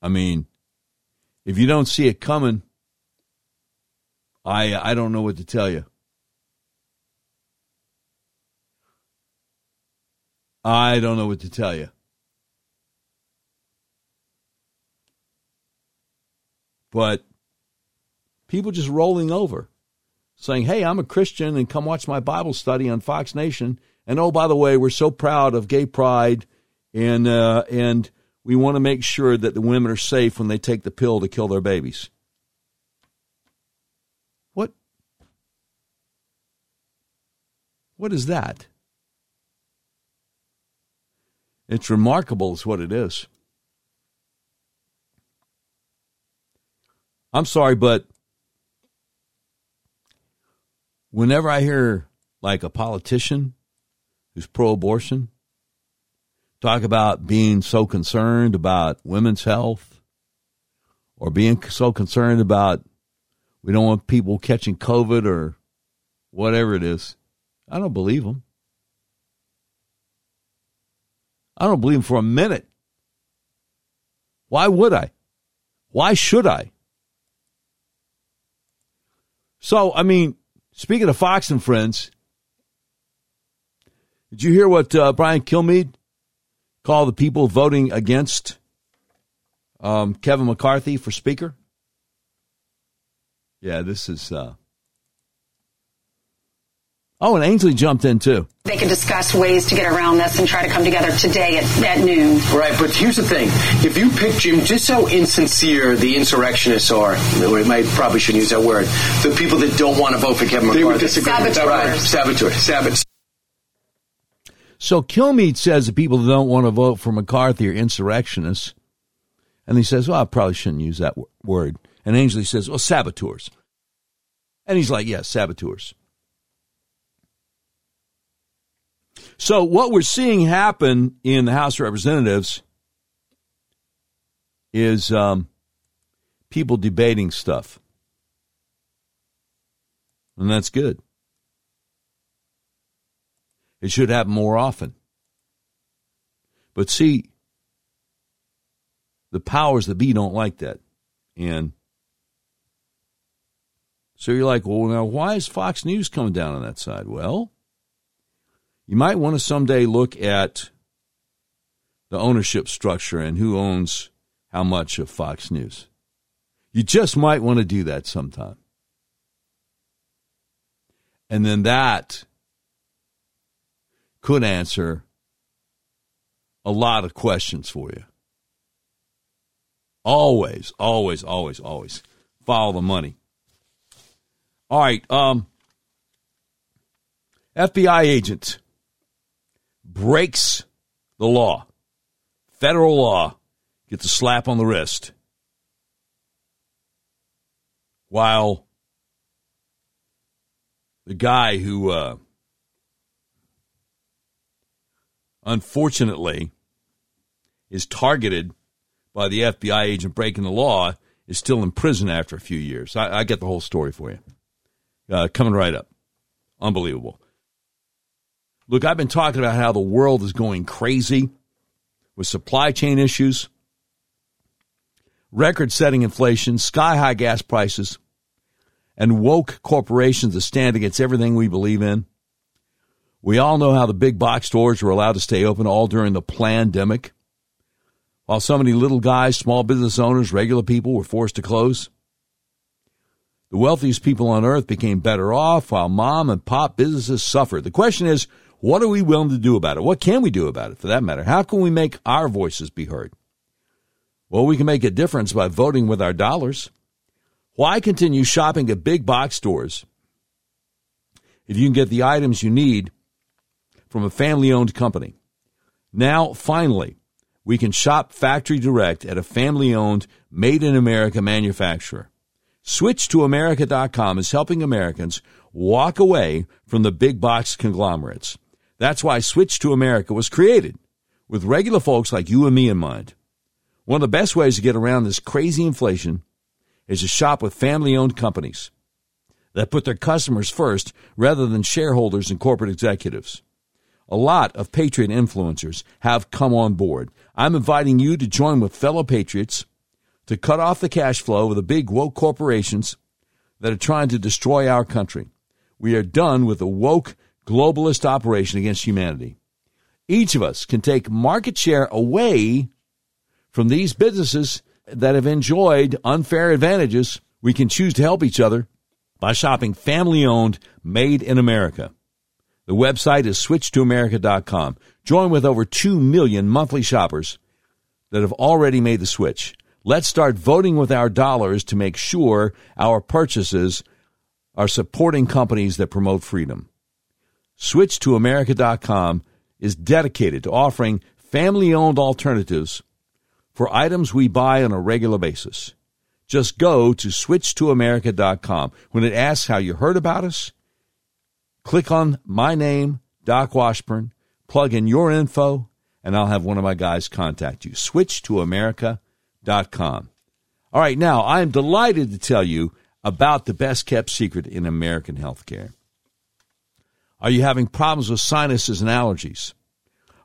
I mean, if you don't see it coming, I don't know what to tell you. I don't know what to tell you. But people just rolling over, saying, hey, I'm a Christian, and come watch my Bible study on Fox Nation. And, oh, by the way, we're so proud of Gay Pride, and we want to make sure that the women are safe when they take the pill to kill their babies. What? What is that? It's remarkable is what it is. I'm sorry, but whenever I hear like a politician who's pro-abortion talk about being so concerned about women's health or being so concerned about we don't want people catching COVID or whatever it is, I don't believe them. I don't believe him for a minute. Why would I? Why should I? So, I mean, speaking of Fox and Friends, did you hear what Brian Kilmeade called the people voting against Kevin McCarthy for Speaker? Yeah, this is... Oh, and Ainsley jumped in, too. They can discuss ways to get around this and try to come together today at noon. Right, but here's the thing. If you pick, Jim, just how insincere the insurrectionists are, I probably shouldn't use that word, the people that don't want to vote for Kevin McCarthy. They would disagree. Saboteurs. Right. Saboteurs. So Kilmeade says the people that don't want to vote for McCarthy are insurrectionists. And he says, well, I probably shouldn't use that word. And Ainsley says, well, saboteurs. And he's like, yeah, saboteurs. So what we're seeing happen in the House of Representatives is people debating stuff. And that's good. It should happen more often. But see, the powers that be don't like that. And so you're like, well, now why is Fox News coming down on that side? Well, you might want to someday look at the ownership structure and who owns how much of Fox News. You just might want to do that sometime. And then that could answer a lot of questions for you. Always, always, always, always follow the money. All right, FBI agent breaks the law, federal law, gets a slap on the wrist, while the guy who unfortunately is targeted by the FBI agent breaking the law is still in prison after a few years. I get the whole story for you. Coming right up. Unbelievable. Look, I've been talking about how the world is going crazy with supply chain issues, record-setting inflation, sky-high gas prices, and woke corporations that stand against everything we believe in. We all know how the big box stores were allowed to stay open all during the pandemic, while so many little guys, small business owners, regular people were forced to close. The wealthiest people on earth became better off while mom and pop businesses suffered. The question is, what are we willing to do about it? What can we do about it, for that matter? How can we make our voices be heard? Well, we can make a difference by voting with our dollars. Why continue shopping at big box stores if you can get the items you need from a family-owned company? Now, finally, we can shop factory direct at a family-owned, made-in-America manufacturer. Switch to America.com is helping Americans walk away from the big box conglomerates. That's why Switch to America was created, with regular folks like you and me in mind. One of the best ways to get around this crazy inflation is to shop with family-owned companies that put their customers first rather than shareholders and corporate executives. A lot of Patriot influencers have come on board. I'm inviting you to join with fellow Patriots to cut off the cash flow of the big woke corporations that are trying to destroy our country. We are done with the woke globalist operation against humanity. Each of us can take market share away from these businesses that have enjoyed unfair advantages. We can choose to help each other by shopping family-owned, made in America. The website is switchtoamerica.com. Join with over 2 million monthly shoppers that have already made the switch. Let's start voting with our dollars to make sure our purchases are supporting companies that promote freedom. SwitchToAmerica.com is dedicated to offering family-owned alternatives for items we buy on a regular basis. Just go to SwitchToAmerica.com. When it asks how you heard about us, click on my name, Doc Washburn, plug in your info, and I'll have one of my guys contact you. SwitchToAmerica.com. All right, now I'm delighted to tell you about the best-kept secret in American healthcare. Are you having problems with sinuses and allergies?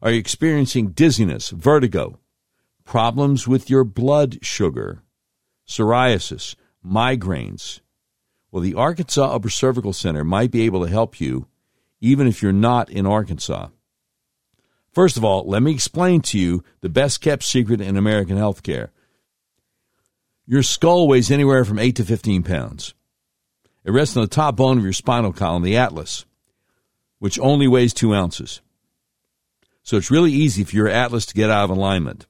Are you experiencing dizziness, vertigo, problems with your blood sugar, psoriasis, migraines? Well, the Arkansas Upper Cervical Center might be able to help you, even if you're not in Arkansas. First of all, let me explain to you the best-kept secret in American healthcare. Your skull weighs anywhere from 8 to 15 pounds. It rests on the top bone of your spinal column, the atlas, which only weighs 2 ounces. So it's really easy for your atlas to get out of alignment.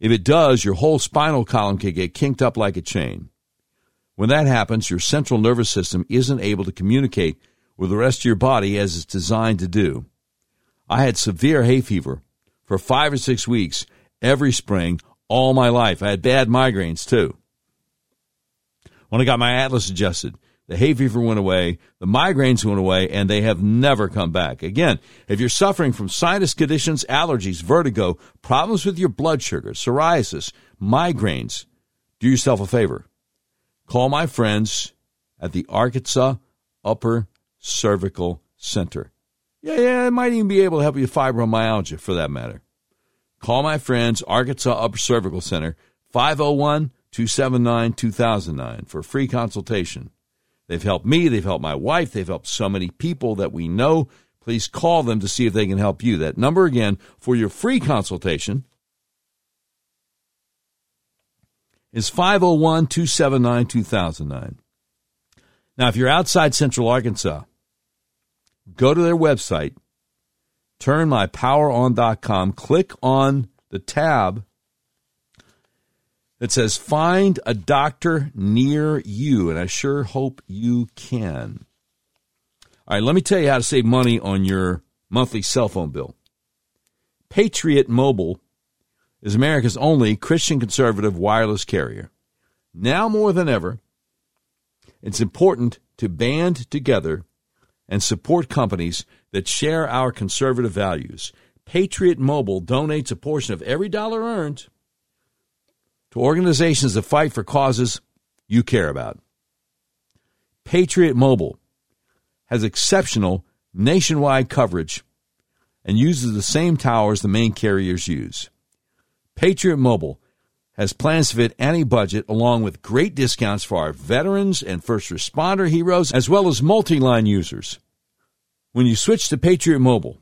If it does, your whole spinal column can get kinked up like a chain. When that happens, your central nervous system isn't able to communicate with the rest of your body as it's designed to do. I had severe hay fever for 5 or 6 weeks every spring all my life. I had bad migraines, too. When I got my atlas adjusted, the hay fever went away, the migraines went away, and they have never come back. Again, if you're suffering from sinus conditions, allergies, vertigo, problems with your blood sugar, psoriasis, migraines, do yourself a favor. Call my friends at the Arkansas Upper Cervical Center. Yeah, I might even be able to help you with fibromyalgia, for that matter. Call my friends, Arkansas Upper Cervical Center, 501-279-2009 for a free consultation. They've helped me, they've helped my wife, they've helped so many people that we know. Please call them to see if they can help you. That number again for your free consultation is 501-279-2009. Now, if you're outside Central Arkansas, go to their website, turnmypoweron.com, click on the tab that says Find a Doctor Near You, and I sure hope you can. All right, let me tell you how to save money on your monthly cell phone bill. Patriot Mobile is America's only Christian conservative wireless carrier. Now more than ever, it's important to band together and support companies that share our conservative values. Patriot Mobile donates a portion of every dollar earned to organizations that fight for causes you care about. Patriot Mobile has exceptional nationwide coverage and uses the same towers the main carriers use. Patriot Mobile has plans to fit any budget, along with great discounts for our veterans and first responder heroes, as well as multi-line users. When you switch to Patriot Mobile,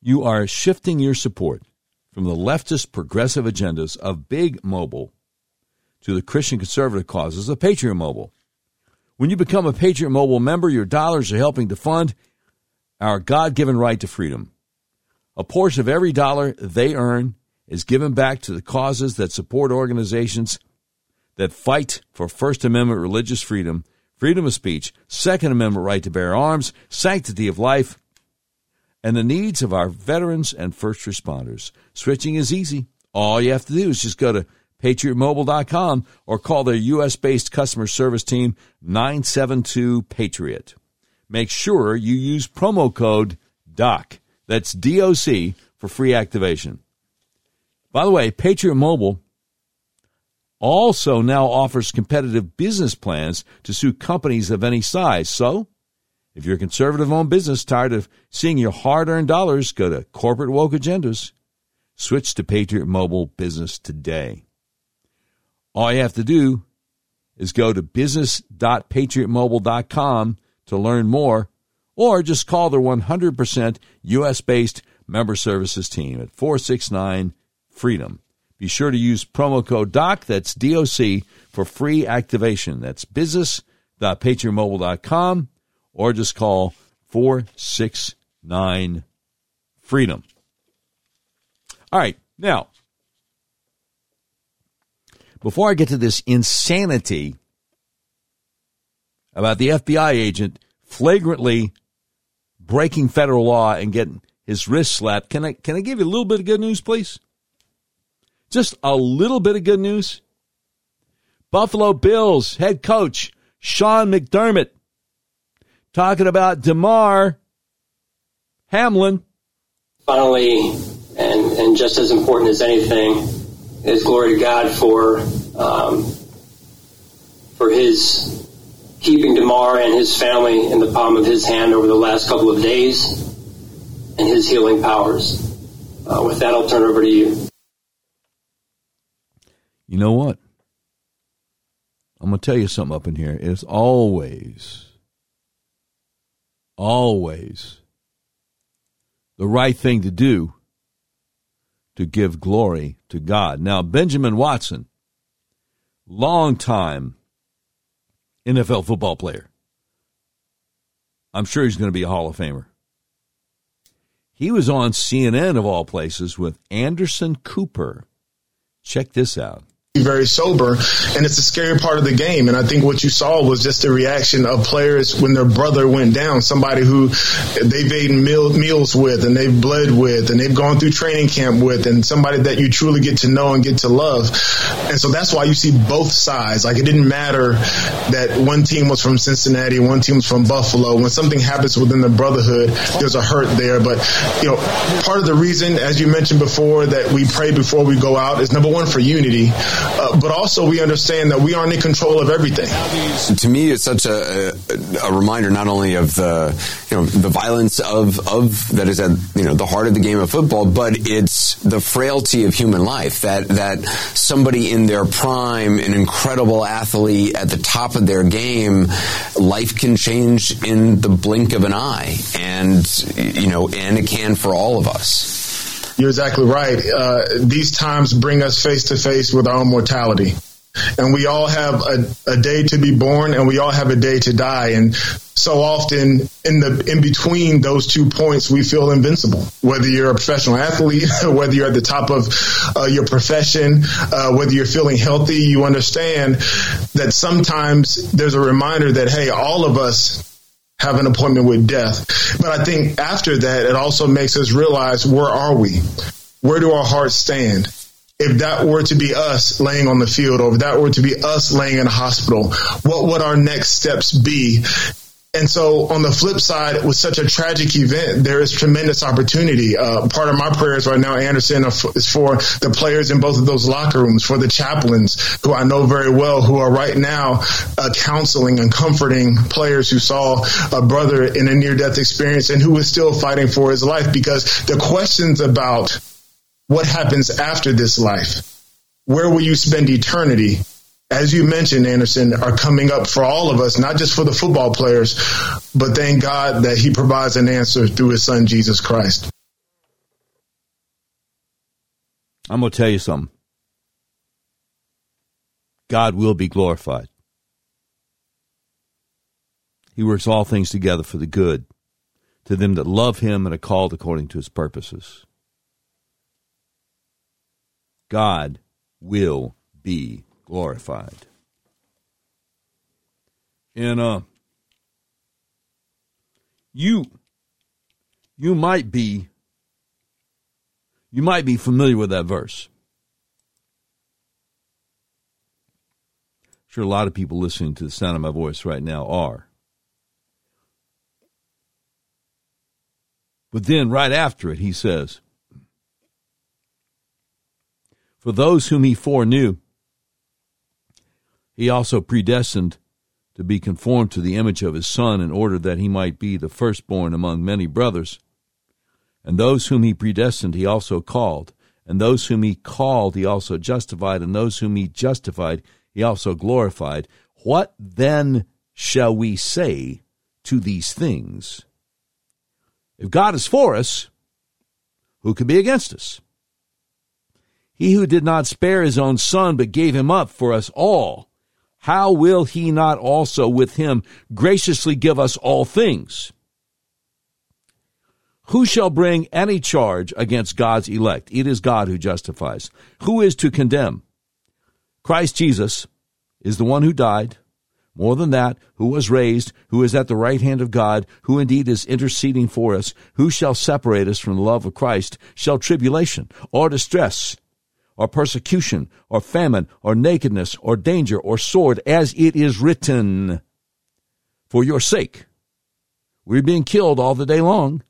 you are shifting your support from the leftist progressive agendas of Big Mobile to the Christian conservative causes of Patriot Mobile. When you become a Patriot Mobile member, your dollars are helping to fund our God-given right to freedom. A portion of every dollar they earn is given back to the causes that support organizations that fight for First Amendment religious freedom, freedom of speech, Second Amendment right to bear arms, sanctity of life, and the needs of our veterans and first responders. Switching is easy. All you have to do is just go to PatriotMobile.com or call their U.S.-based customer service team, 972-PATRIOT. Make sure you use promo code DOC, that's D-O-C, for free activation. By the way, Patriot Mobile also now offers competitive business plans to suit companies of any size. So, if you're a conservative-owned business tired of seeing your hard-earned dollars go to corporate woke agendas, switch to Patriot Mobile Business today. All you have to do is go to business.patriotmobile.com to learn more, or just call their 100% U.S.-based member services team at 469 freedom. Be sure to use promo code DOC, that's DOC, for free activation. That's business.patriotmobile.com or just call 469 freedom. All right, now, before I get to this insanity about the FBI agent flagrantly breaking federal law and getting his wrist slapped, can I give you a little bit of good news, please? Just a little bit of good news. Buffalo Bills head coach Sean McDermott talking about DeMar Hamlin. Finally, and just as important as anything, is glory to God for his keeping DeMar and his family in the palm of his hand over the last couple of days and his healing powers. With that, I'll turn it over to you. You know what? I'm going to tell you something up in here. It's always the right thing to do to give glory to God. Now, Benjamin Watson, longtime NFL football player. I'm sure he's going to be a Hall of Famer. He was on CNN, of all places, with Anderson Cooper. Check this out. Very sober, and it's a scary part of the game. And I think what you saw was just the reaction of players when their brother went down, somebody who they've eaten meals with and they've bled with and they've gone through training camp with, and somebody that you truly get to know and get to love. And so that's why you see both sides. Like, it didn't matter that one team was from Cincinnati, one team was from Buffalo. When something happens within the brotherhood, there's a hurt there. But, you know, part of the reason, as you mentioned before, that we pray before we go out is, number one, for unity. But also we understand that we aren't in control of everything. To me, it's such a reminder not only of the violence of that is at the heart of the game of football, but it's the frailty of human life. That somebody in their prime, an incredible athlete at the top of their game, life can change in the blink of an eye, and it can for all of us. You're exactly right. These times bring us face to face with our own mortality. And we all have a day to be born, and we all have a day to die. And so often in between those 2 points, we feel invincible, whether you're a professional athlete, whether you're at the top of your profession, whether you're feeling healthy. You understand that sometimes there's a reminder that, hey, all of us have an appointment with death. But I think after that, it also makes us realize, where are we? Where do our hearts stand? If that were to be us laying on the field, or if that were to be us laying in a hospital, what would our next steps be? And so on the flip side, with such a tragic event, there is tremendous opportunity. Part of my prayers right now, Anderson, is for the players in both of those locker rooms, for the chaplains who I know very well, who are right now counseling and comforting players who saw a brother in a near-death experience and who is still fighting for his life, because the questions about what happens after this life, where will you spend eternity, as you mentioned, Anderson, are coming up for all of us, not just for the football players, but thank God that he provides an answer through his son, Jesus Christ. I'm going to tell you something. God will be glorified. He works all things together for the good to them that love him and are called according to his purposes. God will be glorified. And you might be familiar with that verse. I'm sure a lot of people listening to the sound of my voice right now are. But then right after it, he says, for those whom he foreknew, he also predestined to be conformed to the image of his Son, in order that he might be the firstborn among many brothers. And those whom he predestined, he also called. And those whom he called, he also justified. And those whom he justified, he also glorified. What then shall we say to these things? If God is for us, who can be against us? He who did not spare his own Son, but gave him up for us all, how will he not also with him graciously give us all things? Who shall bring any charge against God's elect? It is God who justifies. Who is to condemn? Christ Jesus is the one who died. More than that, who was raised, who is at the right hand of God, who indeed is interceding for us. Who shall separate us from the love of Christ? Shall tribulation or distress, or persecution, or famine, or nakedness, or danger, or sword, as it is written, for your sake we're being killed all the day long.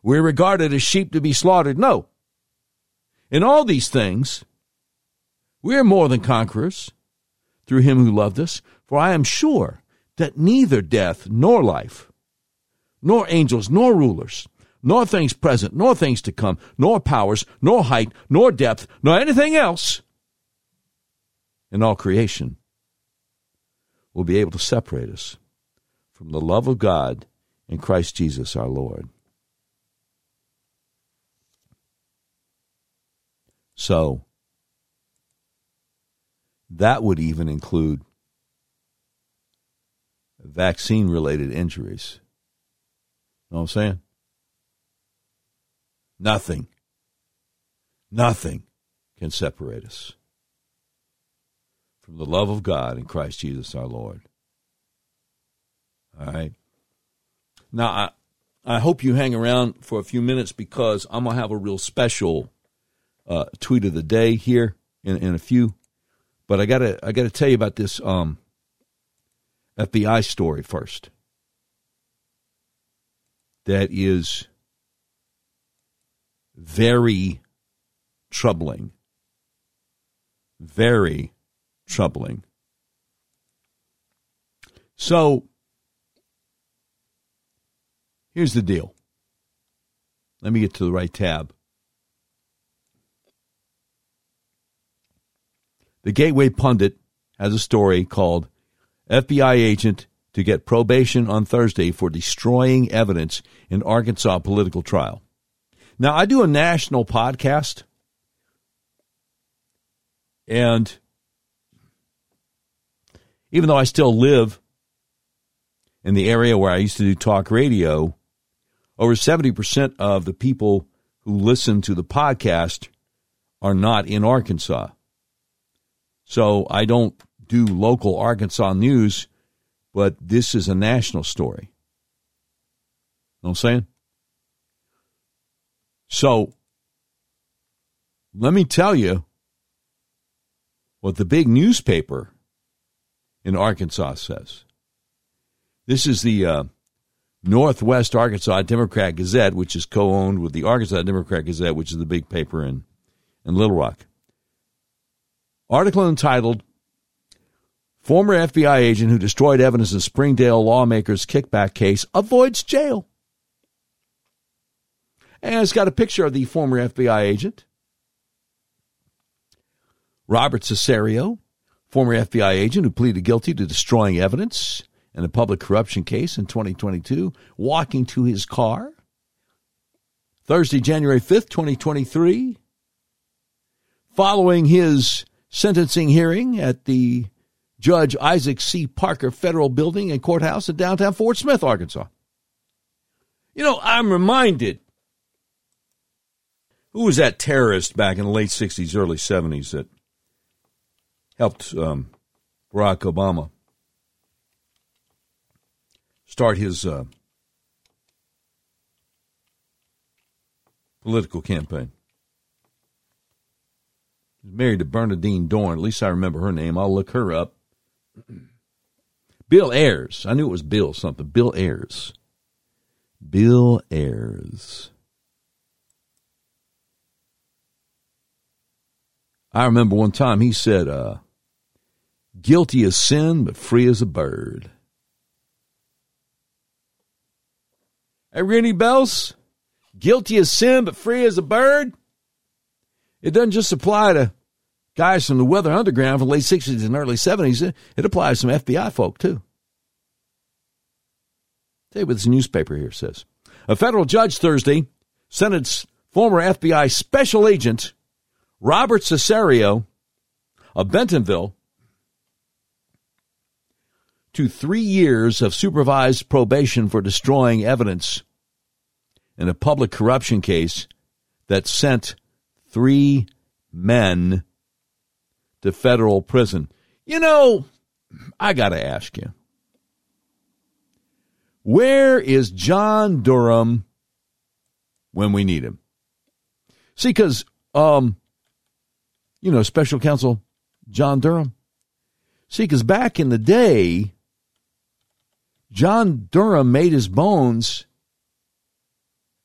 We're regarded as sheep to be slaughtered. No. In all these things, we're more than conquerors through him who loved us. For I am sure that neither death, nor life, nor angels, nor rulers, nor things present, nor things to come, nor powers, nor height, nor depth, nor anything else in all creation will be able to separate us from the love of God in Christ Jesus our Lord. So, that would even include vaccine-related injuries. You know what I'm saying? Nothing can separate us from the love of God in Christ Jesus our Lord. All right? Now, I hope you hang around for a few minutes, because I'm going to have a real special tweet of the day here in a few. But I gotta tell you about this FBI story first. That is very troubling. So, here's the deal. Let me get to the right tab. The Gateway Pundit has a story called FBI Agent to Get Probation on Thursday for Destroying Evidence in Arkansas Political Trial. Now, I do a national podcast, and even though I still live in the area where I used to do talk radio, over 70% of the people who listen to the podcast are not in Arkansas. So I don't do local Arkansas news, but this is a national story. Know what I'm saying? So, let me tell you what the big newspaper in Arkansas says. This is the Northwest Arkansas Democrat Gazette, which is co-owned with the Arkansas Democrat Gazette, which is the big paper in Little Rock. Article entitled, "Former FBI Agent Who Destroyed Evidence in Springdale Lawmaker's Kickback Case Avoids Jail." And it's got a picture of the former FBI agent, Robert Cesario, former FBI agent who pleaded guilty to destroying evidence in a public corruption case in 2022, walking to his car. Thursday, January 5th, 2023, following his sentencing hearing at the Judge Isaac C. Parker Federal Building and Courthouse in downtown Fort Smith, Arkansas. You know, I'm reminded, who was that terrorist back in the late 60s, early 70s that helped Barack Obama start his political campaign? He was married to Bernadine Dorn. At least I remember her name. I'll look her up. Bill Ayers. I knew it was Bill something. Bill Ayers. Bill Ayers. I remember one time he said, guilty as sin, but free as a bird. Hey, Rennie Bells, guilty as sin, but free as a bird. It doesn't just apply to guys from the Weather Underground from the late 60s and early 70s. It applies to some FBI folk, too. I'll tell you what this newspaper here says. A federal judge Thursday sentenced former FBI special agent Robert Cesario of Bentonville to 3 years of supervised probation for destroying evidence in a public corruption case that sent 3 men to federal prison. You know, I got to ask you, where is John Durham when we need him? See, because, you know, special counsel John Durham. See, because back in the day, John Durham made his bones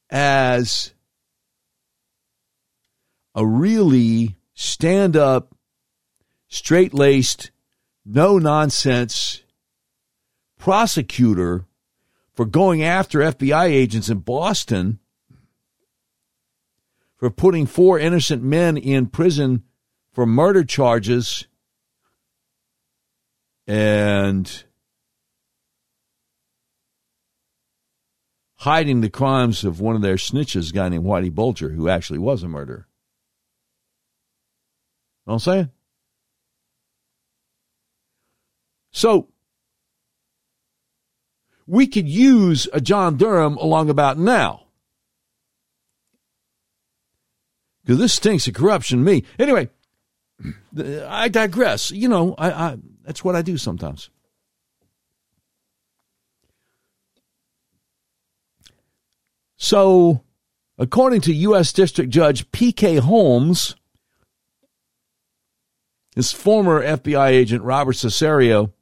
as a really stand-up, straight-laced, no-nonsense prosecutor for going after FBI agents in Boston for putting 4 innocent men in prison for murder charges, and hiding the crimes of one of their snitches, a guy named Whitey Bulger, who actually was a murderer. You know what I'm saying? So, we could use a John Durham along about now. Because this stinks of corruption to me. Anyway, I digress. You know, I that's what I do sometimes. So, according to U.S. District Judge P. K. Holmes, his former FBI agent Robert Cesario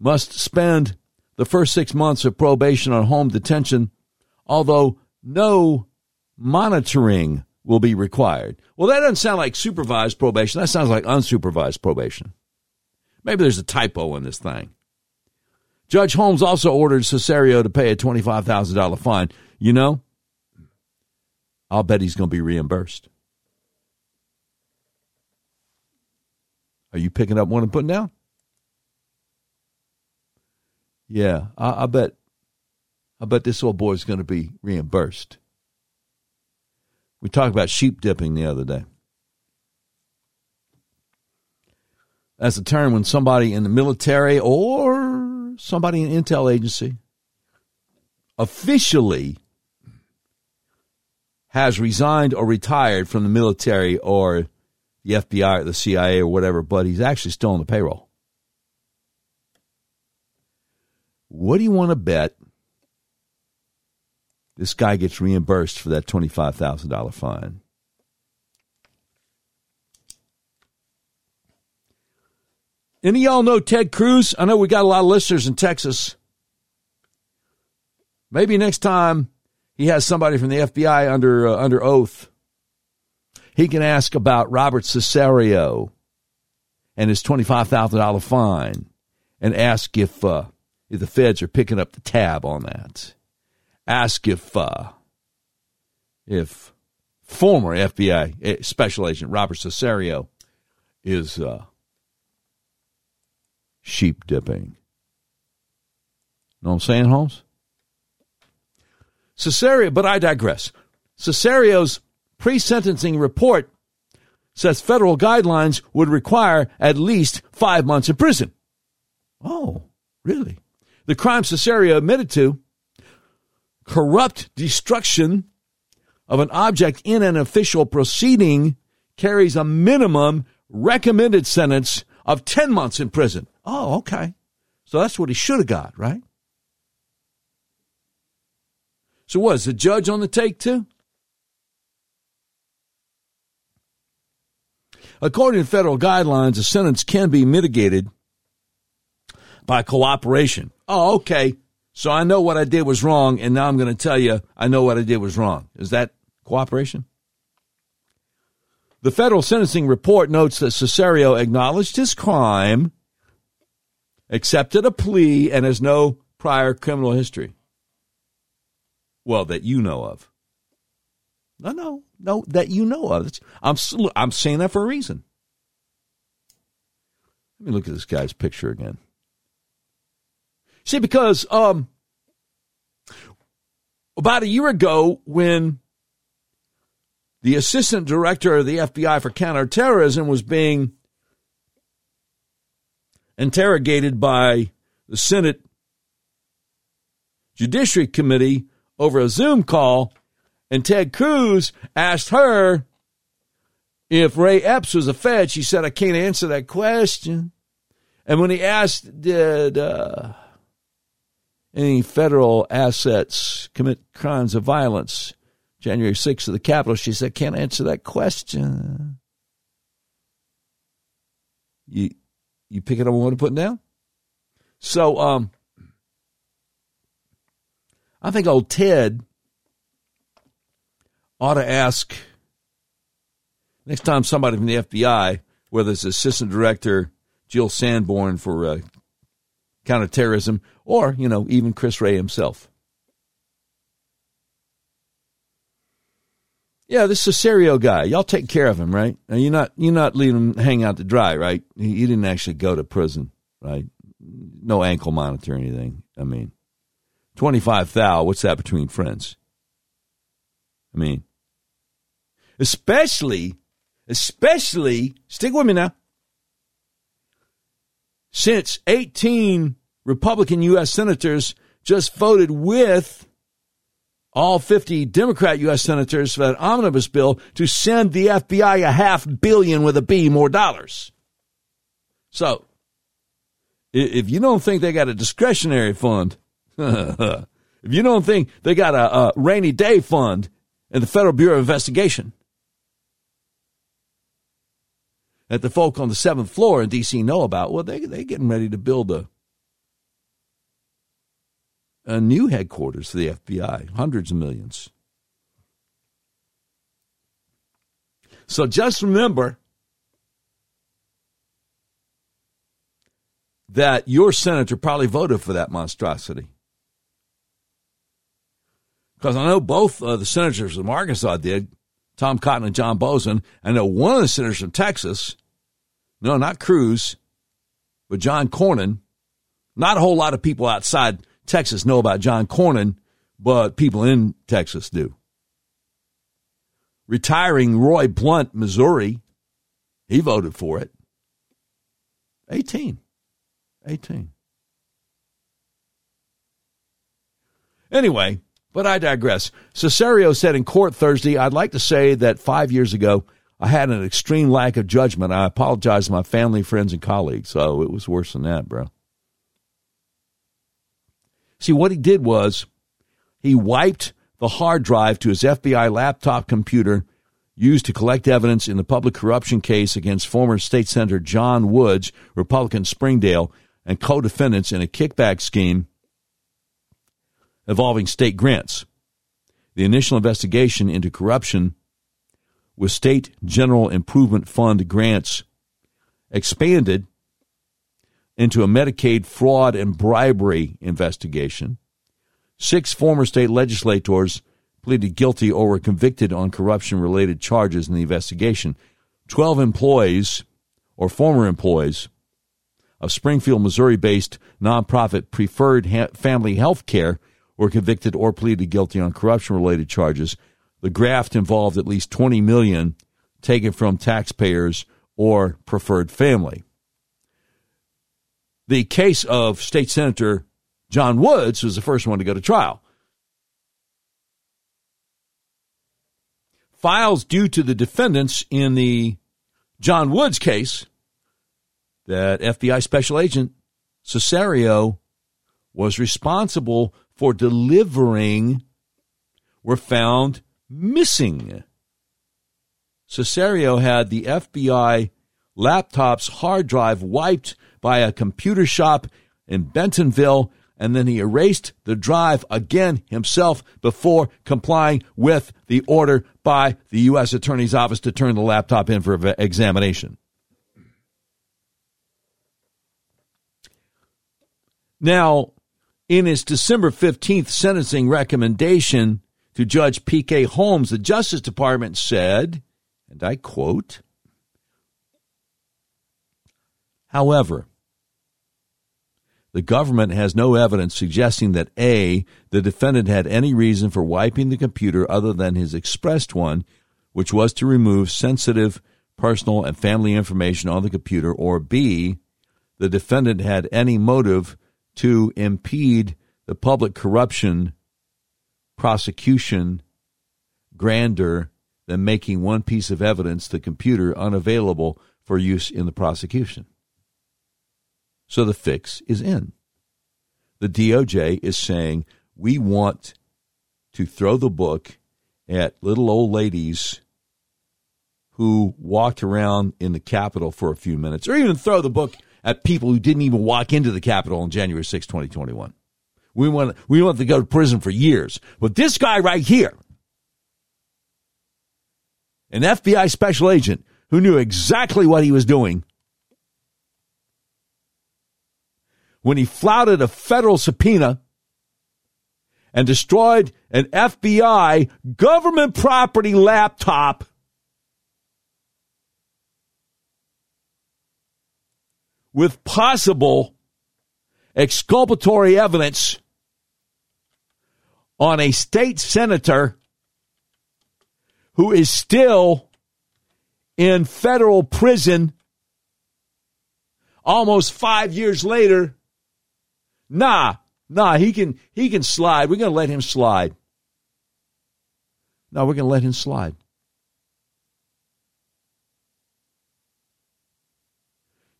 must spend the first 6 months of probation on home detention, although no monitoring will be required. Well, that doesn't sound like supervised probation. That sounds like unsupervised probation. Maybe there's a typo in this thing. Judge Holmes also ordered Cesario to pay a $25,000 fine. You know, I'll bet he's going to be reimbursed. Are you picking up one and putting down? Yeah, I bet this old boy's going to be reimbursed. We talked about sheep dipping the other day. That's a term when somebody in the military or somebody in an intel agency officially has resigned or retired from the military or the FBI or the CIA or whatever, but he's actually still on the payroll. What do you want to bet this guy gets reimbursed for that $25,000 fine? Any of y'all know Ted Cruz? I know we got a lot of listeners in Texas. Maybe next time he has somebody from the FBI under oath, he can ask about Robert Cesario and his $25,000 fine and ask if the feds are picking up the tab on that. Ask if former FBI Special Agent Robert Cesario is sheep dipping. Know what I'm saying, Holmes? Cesario, but I digress. Cesario's pre-sentencing report says federal guidelines would require at least 5 months in prison. Oh, really? The crime Cesario admitted to, corrupt destruction of an object in an official proceeding, carries a minimum recommended sentence of 10 months in prison. Oh, okay. So that's what he should have got, right? So what, is the judge on the take, too? According to federal guidelines, a sentence can be mitigated by cooperation. Oh, okay. So I know what I did was wrong, and now I'm going to tell you I know what I did was wrong. Is that cooperation? The federal sentencing report notes that Cesario acknowledged his crime, accepted a plea, and has no prior criminal history. Well, that you know of. No, that you know of. I'm saying that for a reason. Let me look at this guy's picture again. See, because about a year ago, when the assistant director of the FBI for counterterrorism was being interrogated by the Senate Judiciary Committee over a Zoom call, and Ted Cruz asked her if Ray Epps was a Fed. She said, I can't answer that question. And when he asked, did any federal assets commit crimes of violence, January 6th at the Capitol, she said, can't answer that question. You pick it up on what to put down? So, I think old Ted ought to ask next time somebody from the FBI, whether it's Assistant Director Jill Sanborn for counterterrorism or, even Chris Wray himself. Yeah, this Cesario guy, y'all take care of him, right? Now, you're not leaving him hang out to dry, right? He didn't actually go to prison, right? No ankle monitor or anything. I mean, 25,000, what's that between friends? I mean, especially, stick with me now, since 18 Republican U.S. senators just voted with all 50 Democrat U.S. senators for that omnibus bill to send the FBI $500 million with a B more dollars. So, if you don't think they got a discretionary fund, if you don't think they got a rainy day fund in the Federal Bureau of Investigation that the folk on the 7th floor in D.C. know about, well, they're getting ready to build a new headquarters for the FBI, hundreds of millions. So just remember that your senator probably voted for that monstrosity. Because I know both the senators from Arkansas did, Tom Cotton and John Bozen. I know one of the senators from Texas, no, not Cruz, but John Cornyn. Not a whole lot of people outside Texas know about John Cornyn, but people in Texas do. Retiring Roy Blunt, Missouri, he voted for it. 18. Anyway. But I digress. Cesario said in court Thursday, I'd like to say that 5 years ago, I had an extreme lack of judgment. I apologize to my family, friends, and colleagues. So it was worse than that, bro. See, what he did was he wiped the hard drive to his FBI laptop computer used to collect evidence in the public corruption case against former State Senator John Woods, Republican Springdale, and co-defendants in a kickback scheme involving state grants. The initial investigation into corruption with state general improvement fund grants expanded into a Medicaid fraud and bribery investigation. 6 former state legislators pleaded guilty or were convicted on corruption-related charges in the investigation. 12 employees or former employees of Springfield, Missouri-based nonprofit Preferred Family Health Care were convicted or pleaded guilty on corruption-related charges. The graft involved at least $20 million taken from taxpayers or Preferred Family. The case of State Senator John Woods was the first one to go to trial. Files due to the defendants in the John Woods case that FBI Special Agent Cesario was responsible for delivering were found missing. Cesario had the FBI laptop's hard drive wiped by a computer shop in Bentonville, and then he erased the drive again himself before complying with the order by the U.S. Attorney's Office to turn the laptop in for examination. Now, in his December 15th sentencing recommendation to Judge P. K. Holmes, the Justice Department said, and I quote, "However, the government has no evidence suggesting that A, the defendant had any reason for wiping the computer other than his expressed one, which was to remove sensitive personal and family information on the computer, or B, the defendant had any motive to impede the public corruption, prosecution, grander than making one piece of evidence, the computer, unavailable for use in the prosecution." So the fix is in. The DOJ is saying, we want to throw the book at little old ladies who walked around in the Capitol for a few minutes, or even throw the book at people who didn't even walk into the Capitol on January 6, 2021. We want to go to prison for years. But this guy right here, an FBI special agent who knew exactly what he was doing, when he flouted a federal subpoena and destroyed an FBI government property laptop, with possible exculpatory evidence on a state senator who is still in federal prison almost 5 years later. Nah, he can slide. We're going to let him slide. No, we're going to let him slide.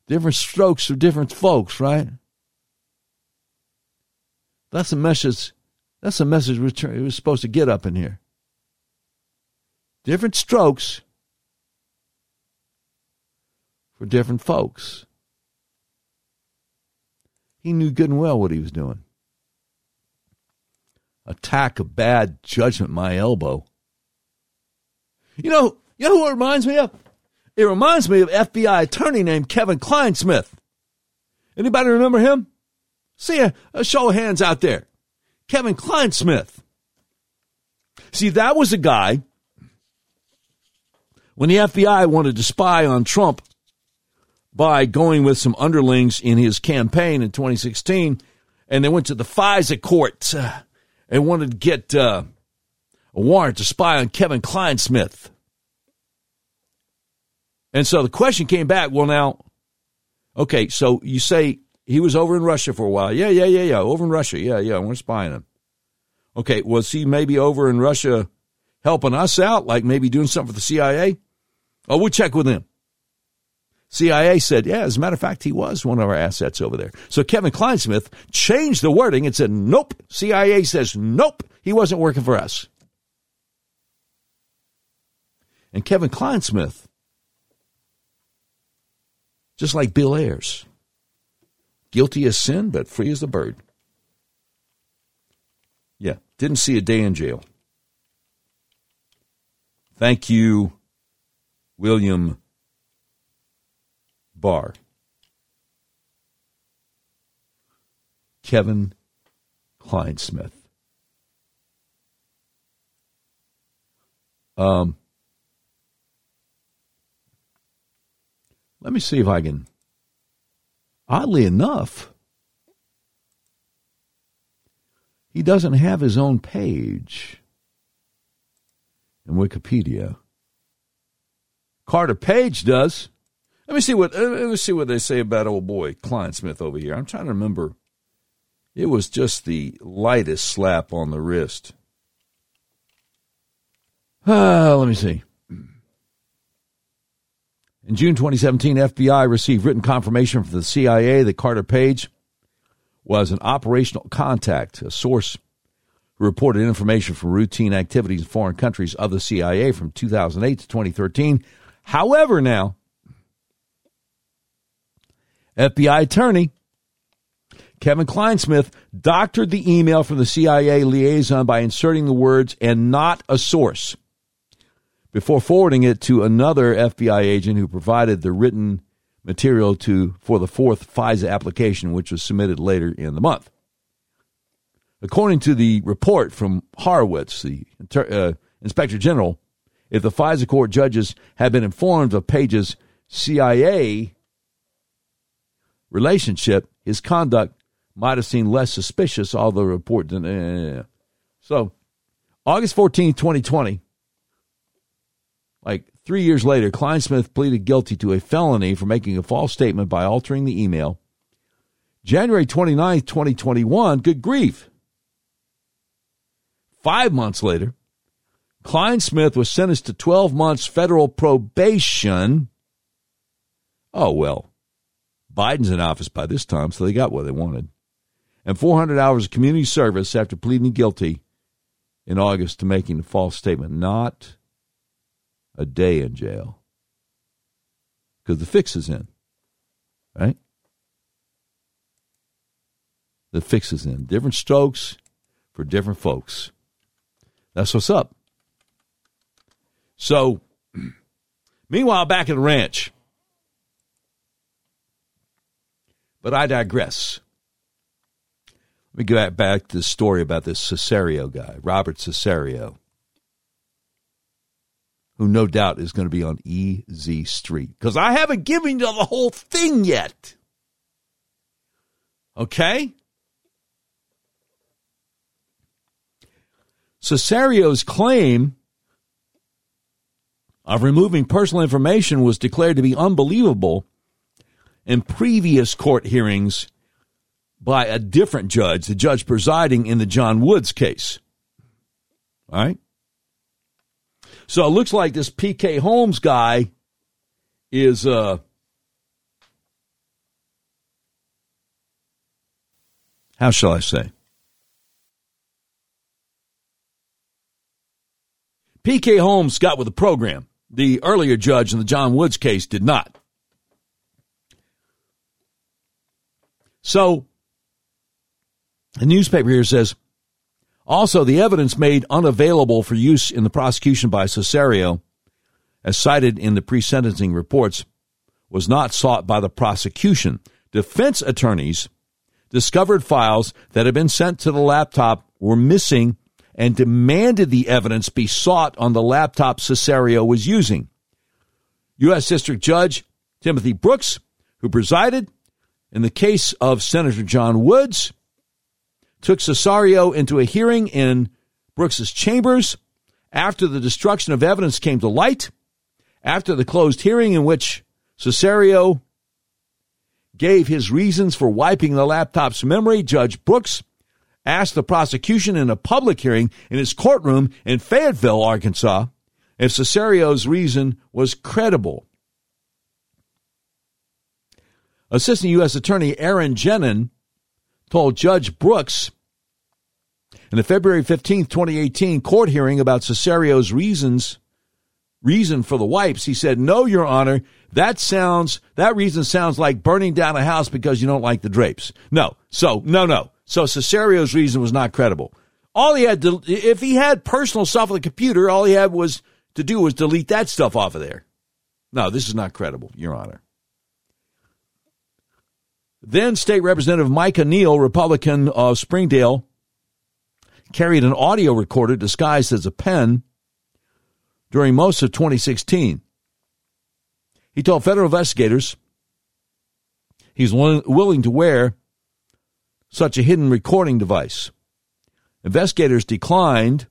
Different strokes for different folks, right? That's a message. That's a message we're supposed to get up in here. Different strokes for different folks. He knew good and well what he was doing. Attack of bad judgment, my elbow. You know who it reminds me of? It reminds me of an FBI attorney named Kevin Clinesmith. Anybody remember him? See a show of hands out there. Kevin Clinesmith. See, that was a guy, when the FBI wanted to spy on Trump by going with some underlings in his campaign in 2016, and they went to the FISA court and wanted to get a warrant to spy on Kevin Clinesmith. And so the question came back, well, now, okay, so you say he was over in Russia for a while. Yeah, over in Russia. Yeah, we're spying him. Okay, was he maybe over in Russia helping us out, like maybe doing something for the CIA? Oh, we'll check with him. CIA said, yeah, as a matter of fact, he was one of our assets over there. So Kevin Clinesmith changed the wording and said, nope. CIA says, nope, he wasn't working for us. And Kevin Clinesmith, just like Bill Ayers, guilty as sin, but free as the bird. Didn't see a day in jail. Thank you, William Barr. Kevin Clinesmith. Let me see if I can. Oddly enough, he doesn't have his own page in Wikipedia. Carter Page does. Let me see what they say about old boy Clinesmith over here. I'm trying to remember. It was just the lightest slap on the wrist. Let me see. In June 2017, FBI received written confirmation from the CIA that Carter Page was an operational contact, a source who reported information from routine activities in foreign countries of the CIA from 2008 to 2013. However, now, FBI attorney Kevin Clinesmith doctored the email from the CIA liaison by inserting the words "and not a source" before forwarding it to another FBI agent who provided the written material for the fourth FISA application, which was submitted later in the month. According to the report from Horowitz, the Inspector General, if the FISA court judges had been informed of Page's CIA relationship, his conduct might have seemed less suspicious, although the report didn't. So, August 14, 2020, like 3 years later, Clinesmith pleaded guilty to a felony for making a false statement by altering the email. January 29, 2021, good grief. 5 months later, Clinesmith was sentenced to 12 months federal probation. Oh, well, Biden's in office by this time, so they got what they wanted. And 400 hours of community service after pleading guilty in August to making a false statement. Not a day in jail. Because the fix is in, right? The fix is in. Different strokes for different folks. That's what's up. So, meanwhile, back at the ranch. But I digress. Let me get back to the story about this Cesario guy, Robert Cesario, who no doubt is going to be on EZ Street, because I haven't given you the whole thing yet. Okay? Cesario's claim of removing personal information was declared to be unbelievable in previous court hearings by a different judge, the judge presiding in the John Woods case. All right? So it looks like this P. K. Holmes guy is how shall I say? P. K. Holmes got with the program. The earlier judge in the John Woods case did not. So the newspaper here says, also, the evidence made unavailable for use in the prosecution by Cesario, as cited in the pre-sentencing reports, was not sought by the prosecution. Defense attorneys discovered files that had been sent to the laptop were missing and demanded the evidence be sought on the laptop Cesario was using. U.S. District Judge Timothy Brooks, who presided in the case of Senator John Woods, took Cesario into a hearing in Brooks's chambers after the destruction of evidence came to light, after the closed hearing in which Cesario gave his reasons for wiping the laptop's memory. Judge Brooks asked the prosecution in a public hearing in his courtroom in Fayetteville, Arkansas, if Cesario's reason was credible. Assistant U.S. Attorney Aaron Jenin told Judge Brooks in the February 15, 2018 court hearing about Cesario's reason for the wipes, he said, "No, Your Honor, that reason sounds like burning down a house because you don't like the drapes. No. So Cesario's reason was not credible. All he had to, if he had personal stuff on the computer, all he had was to do was delete that stuff off of there. No, this is not credible, Your Honor. Then State Representative Mike O'Neill, Republican of Springdale, carried an audio recorder disguised as a pen during most of 2016. He told federal investigators he's willing to wear such a hidden recording device. Investigators declined,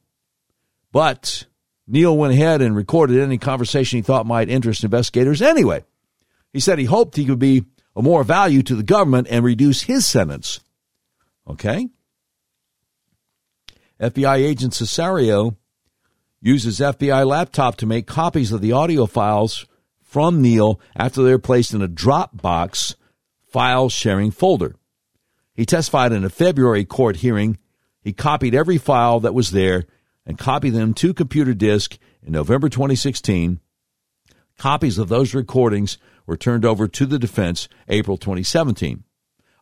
but Neal went ahead and recorded any conversation he thought might interest investigators anyway. He said he hoped he could be of more value to the government and reduce his sentence. Okay? FBI agent Cesario uses FBI laptop to make copies of the audio files from Neal after they're placed in a Dropbox file sharing folder. He testified in a February court hearing. He copied every file that was there and copied them to computer disk in November 2016. Copies of those recordings were turned over to the defense April 2017.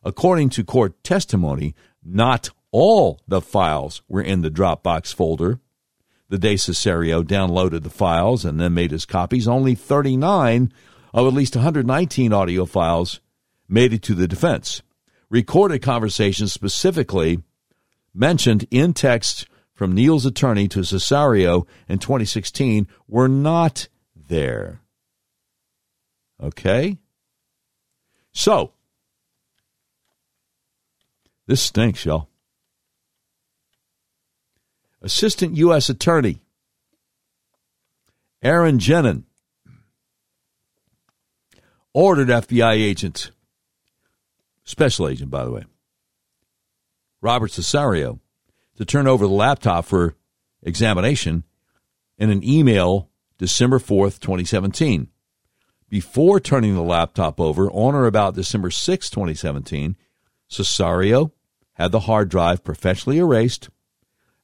According to court testimony, not all the files were in the Dropbox folder. The day Cesario downloaded the files and then made his copies, only 39 of at least 119 audio files made it to the defense. Recorded conversations specifically mentioned in text from Neal's attorney to Cesario in 2016 were not there. Okay? So, this stinks, y'all. Assistant U.S. Attorney Aaron Jenin ordered FBI agent, special agent, by the way, Robert Cesario, to turn over the laptop for examination in an email December 4th, 2017. Before turning the laptop over, on or about December 6th, 2017, Cesario had the hard drive professionally erased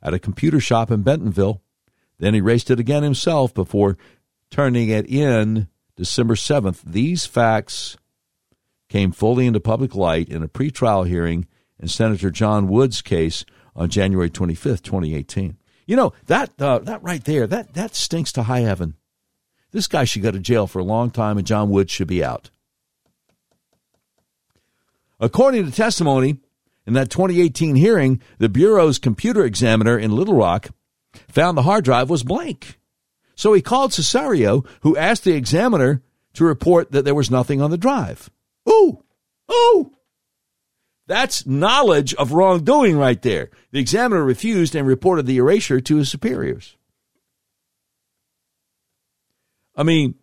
at a computer shop in Bentonville. Then he erased it again himself before turning it in December 7th. These facts came fully into public light in a pretrial hearing in Senator John Woods' case on January 25th, 2018. You know, that right there, that stinks to high heaven. This guy should go to jail for a long time, and John Woods should be out. According to testimony, in that 2018 hearing, the Bureau's computer examiner in Little Rock found the hard drive was blank. So he called Cesario, who asked the examiner to report that there was nothing on the drive. Ooh! Ooh! That's knowledge of wrongdoing right there. The examiner refused and reported the erasure to his superiors. I mean,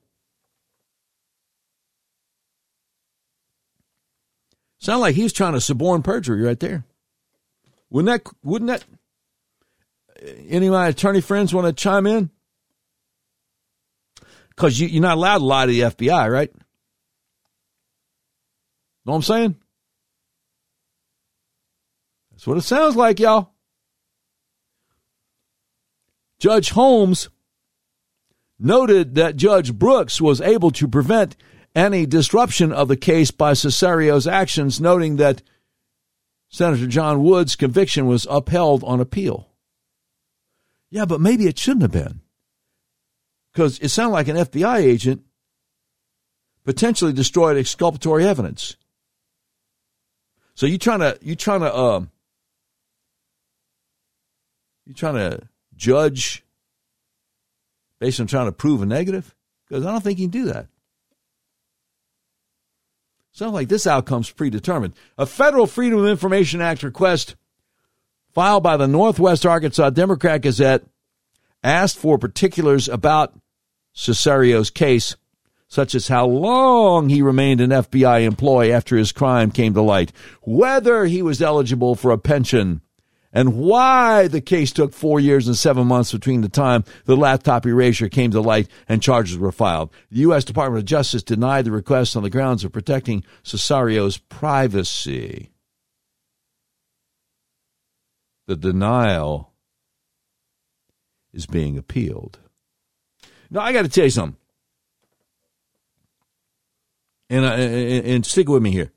sound like he was trying to suborn perjury right there. Wouldn't that, any of my attorney friends want to chime in? Because you're not allowed to lie to the FBI, right? Know what I'm saying? That's what it sounds like, y'all. Judge Holmes noted that Judge Brooks was able to prevent any disruption of the case by Cesario's actions, noting that Senator John Woods' conviction was upheld on appeal. Yeah, but maybe it shouldn't have been, because it sounded like an FBI agent potentially destroyed exculpatory evidence. So you trying to judge based on trying to prove a negative? Because I don't think you can do that. Sounds like this outcome's predetermined. A federal Freedom of Information Act request filed by the Northwest Arkansas Democrat Gazette asked for particulars about Cesario's case, such as how long he remained an FBI employee after his crime came to light, whether he was eligible for a pension, and why the case took 4 years and 7 months between the time the laptop erasure came to light and charges were filed. The U.S. Department of Justice denied the request on the grounds of protecting Cesario's privacy. The denial is being appealed. Now, I got to tell you something. And stick with me here.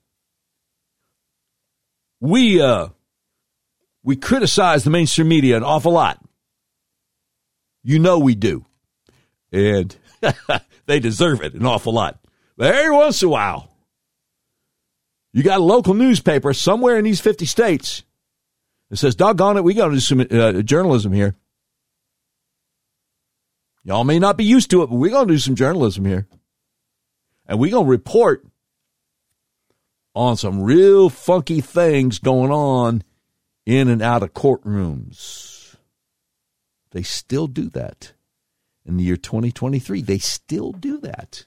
We We criticize the mainstream media an awful lot. You know we do. And they deserve it an awful lot. But every once in a while, you got a local newspaper somewhere in these 50 states that says, doggone it, we got to do some journalism here. Y'all may not be used to it, but we're going to do some journalism here. And we're going to report on some real funky things going on in and out of courtrooms. They still do that. In the year 2023, they still do that.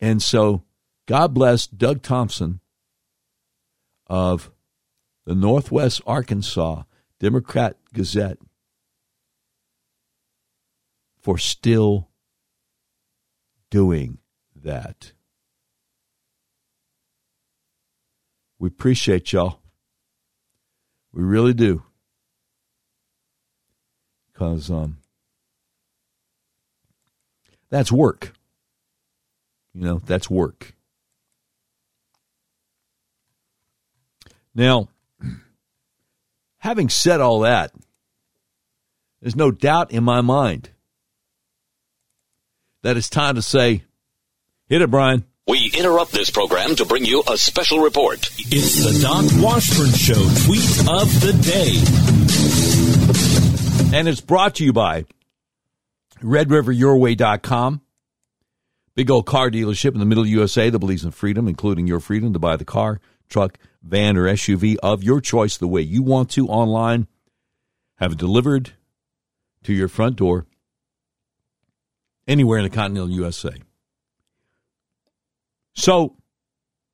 And so, God bless Doug Thompson of the Northwest Arkansas Democrat Gazette for still doing that. We appreciate y'all. We really do. Because that's work. You know, that's work. Now, having said all that, there's no doubt in my mind that it's time to say, hit it, Brian. We interrupt this program to bring you a special report. It's the Doc Washburn Show Tweet of the Day. And it's brought to you by RedRiverYourWay.com, big old car dealership in the middle of the USA that believes in freedom, including your freedom to buy the car, truck, van, or SUV of your choice the way you want to online. Have it delivered to your front door anywhere in the continental USA. So,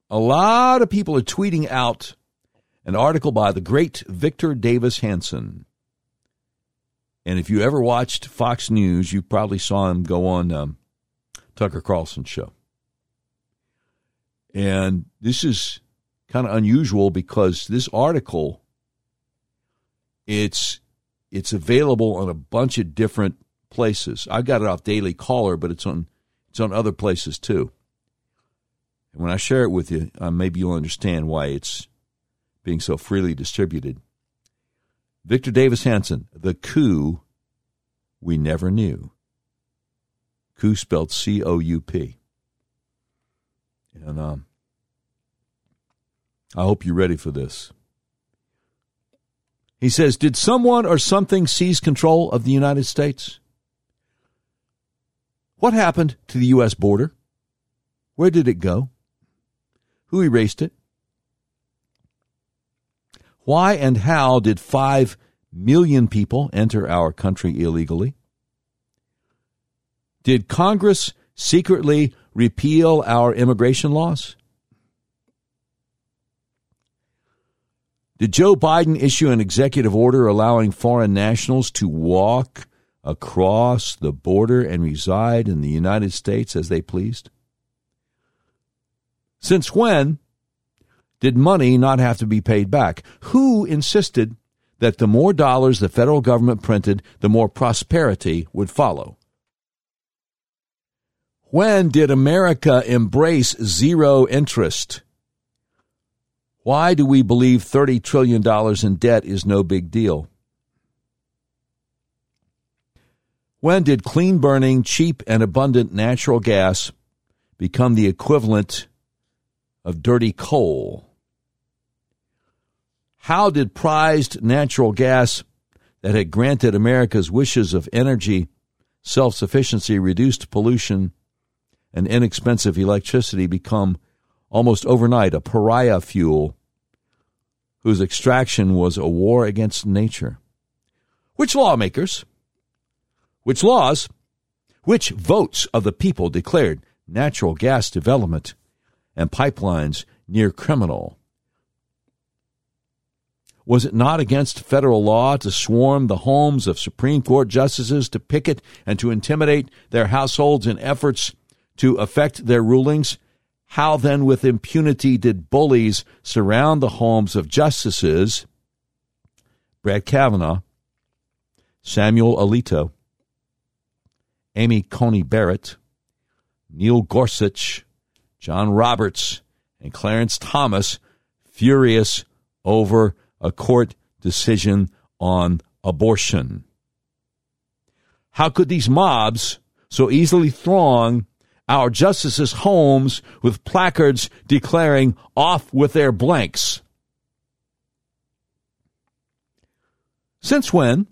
a lot of people are tweeting out an article by the great Victor Davis Hanson. And if you ever watched Fox News, you probably saw him go on Tucker Carlson's show. And this is kind of unusual because this article, it's available on a bunch of different places. I got it off Daily Caller, but it's on other places too. And when I share it with you, maybe you'll understand why it's being so freely distributed. Victor Davis Hanson, the coup we never knew. Coup spelled C-O-U-P. And I hope you're ready for this. He says, did someone or something seize control of the United States? What happened to the U.S. border? Where did it go? Who erased it? Why and how did 5 million people enter our country illegally? Did Congress secretly repeal our immigration laws? Did Joe Biden issue an executive order allowing foreign nationals to walk across the border and reside in the United States as they pleased? Since when did money not have to be paid back? Who insisted that the more dollars the federal government printed, the more prosperity would follow? When did America embrace zero interest? Why do we believe $30 trillion in debt is no big deal? When did clean-burning, cheap, and abundant natural gas become the equivalent of dirty coal? How did prized natural gas that had granted America's wishes of energy, self-sufficiency, reduced pollution, and inexpensive electricity become almost overnight a pariah fuel whose extraction was a war against nature? Which lawmakers, which laws, which votes of the people declared natural gas development and pipelines near criminal? Was it not against federal law to swarm the homes of Supreme Court justices, to picket and to intimidate their households in efforts to affect their rulings? How then with impunity did bullies surround the homes of justices Brett Kavanaugh, Samuel Alito, Amy Coney Barrett, Neil Gorsuch, John Roberts, and Clarence Thomas, furious over a court decision on abortion. How could these mobs so easily throng our justices' homes with placards declaring off with their blanks? Since when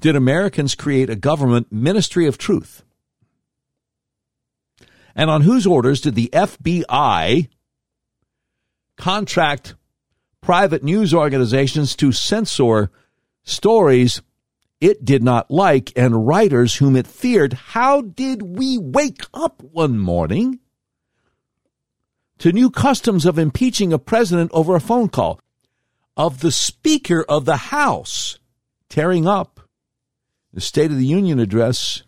did Americans create a government ministry of truth? And on whose orders did the FBI contract private news organizations to censor stories it did not like and writers whom it feared? How did we wake up one morning to new customs of impeaching a president over a phone call, of the Speaker of the House tearing up the State of the Union address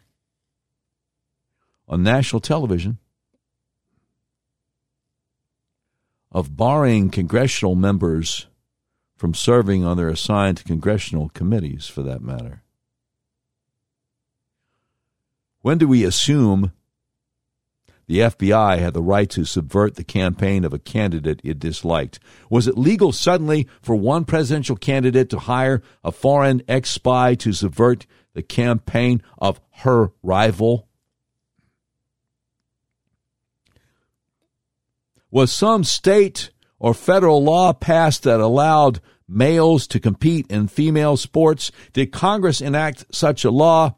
on national television, of barring congressional members from serving on their assigned congressional committees, for that matter? When do we assume the FBI had the right to subvert the campaign of a candidate it disliked? Was it legal suddenly for one presidential candidate to hire a foreign ex-spy to subvert the campaign of her rival? Was some state or federal law passed that allowed males to compete in female sports? Did Congress enact such a law?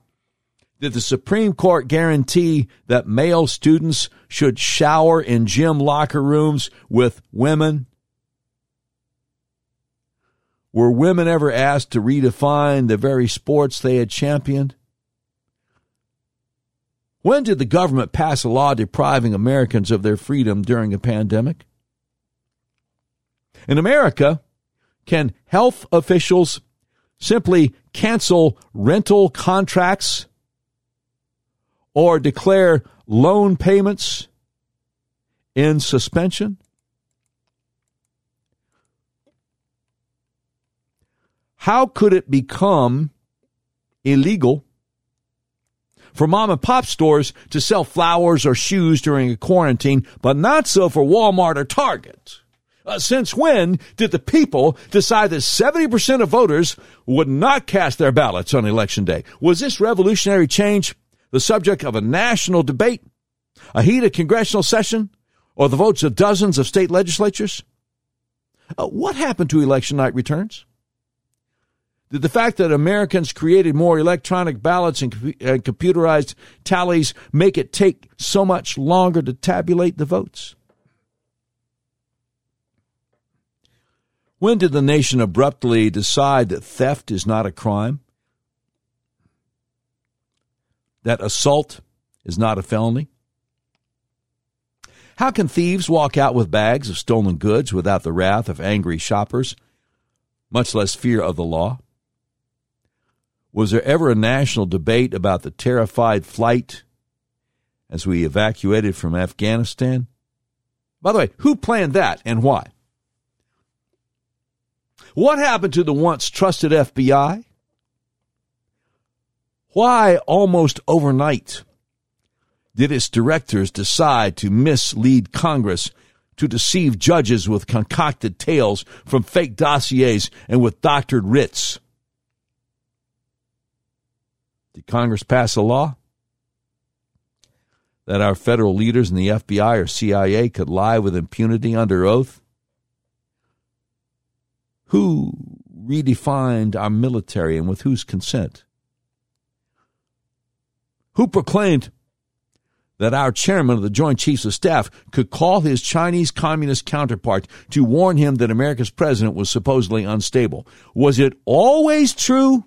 Did the Supreme Court guarantee that male students should shower in gym locker rooms with women? Were women ever asked to redefine the very sports they had championed? When did the government pass a law depriving Americans of their freedom during a pandemic? In America, can health officials simply cancel rental contracts or declare loan payments in suspension? How could it become illegal for mom and pop stores to sell flowers or shoes during a quarantine, but not so for Walmart or Target? Since when did the people decide that 70% of voters would not cast their ballots on Election Day? Was this revolutionary change the subject of a national debate, a heated congressional session, or the votes of dozens of state legislatures? What happened to election night returns? Did the fact that Americans created more electronic ballots and computerized tallies make it take so much longer to tabulate the votes? When did the nation abruptly decide that theft is not a crime, that assault is not a felony? How can thieves walk out with bags of stolen goods without the wrath of angry shoppers, much less fear of the law? Was there ever a national debate about the terrified flight as we evacuated from Afghanistan? By the way, who planned that and why? What happened to the once trusted FBI? Why, almost overnight, did its directors decide to mislead Congress, to deceive judges with concocted tales from fake dossiers and with doctored writs? Did Congress pass a law that our federal leaders in the FBI or CIA could lie with impunity under oath? Who redefined our military and with whose consent? Who proclaimed that our chairman of the Joint Chiefs of Staff could call his Chinese communist counterpart to warn him that America's president was supposedly unstable? Was it always true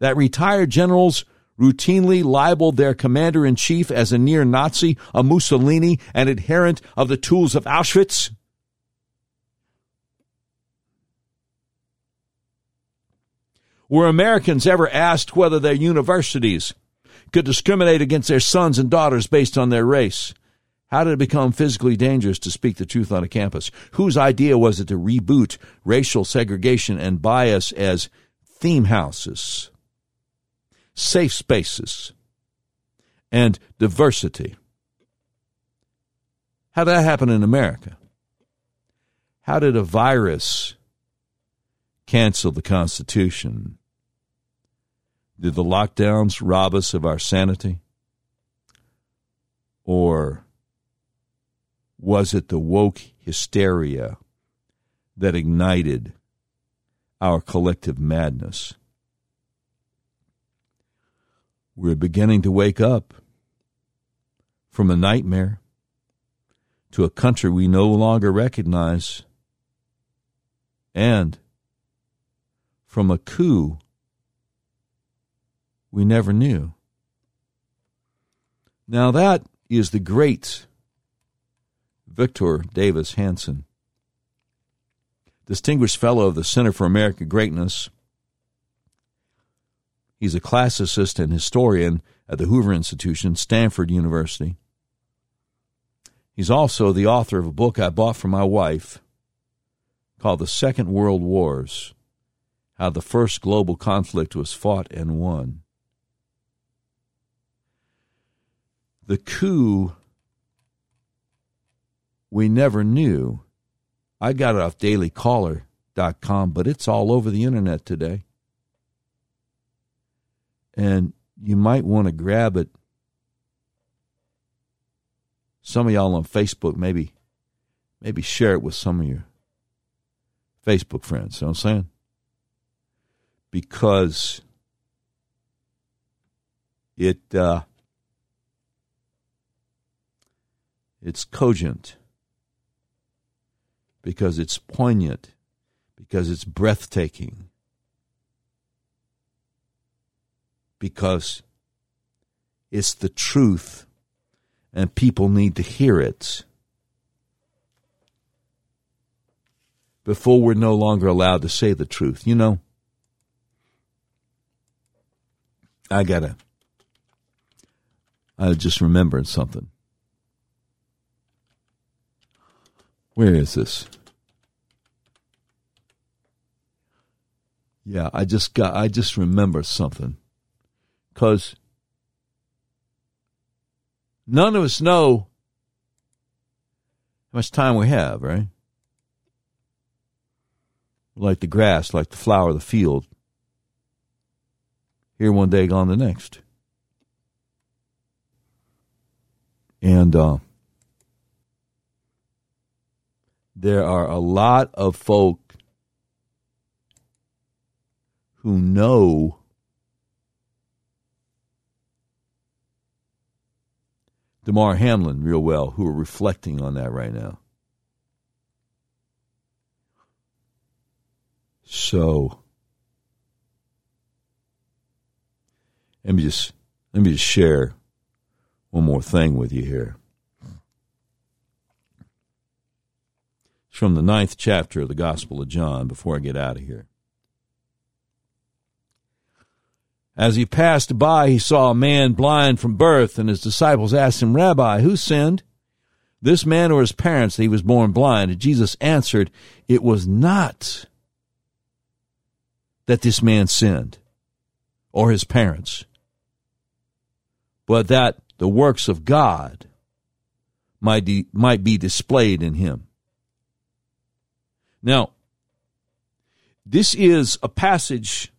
that retired generals routinely libeled their commander-in-chief as a near-Nazi, a Mussolini, an adherent of the tools of Auschwitz? Were Americans ever asked whether their universities could discriminate against their sons and daughters based on their race? How did it become physically dangerous to speak the truth on a campus? Whose idea was it to reboot racial segregation and bias as theme houses, safe spaces, and diversity? How did that happen in America? How did a virus cancel the Constitution? Did the lockdowns rob us of our sanity? Or was it the woke hysteria that ignited our collective madness? We're beginning to wake up from a nightmare to a country we no longer recognize, and from a coup we never knew. Now that is the great Victor Davis Hanson, Distinguished Fellow of the Center for American Greatness. He's a classicist and historian at the Hoover Institution, Stanford University. He's also the author of a book I bought for my wife called The Second World Wars, How the First Global Conflict Was Fought and Won. The coup we never knew. I got it off dailycaller.com, but it's all over the internet today. And you might want to grab it. Some of y'all on Facebook, maybe share it with some of your Facebook friends. You know what I'm saying? Because it's cogent, because it's poignant, because it's breathtaking, because it's the truth and people need to hear it before we're no longer allowed to say the truth. You know, I just remembered something. Where is this? Yeah, I just remember something. 'Cause none of us know how much time we have, right? Like the grass, like the flower of the field. Here one day, gone the next. And there are a lot of folk who know DeMar Hamlin real well who are reflecting on that right now. So let me just share one more thing with you here. It's from the 9th chapter of the Gospel of John before I get out of here. As he passed by, he saw a man blind from birth, and his disciples asked him, "Rabbi, who sinned, this man or his parents, that he was born blind?" And Jesus answered, "It was not that this man sinned or his parents, but that the works of God might be displayed in him." Now, this is a passage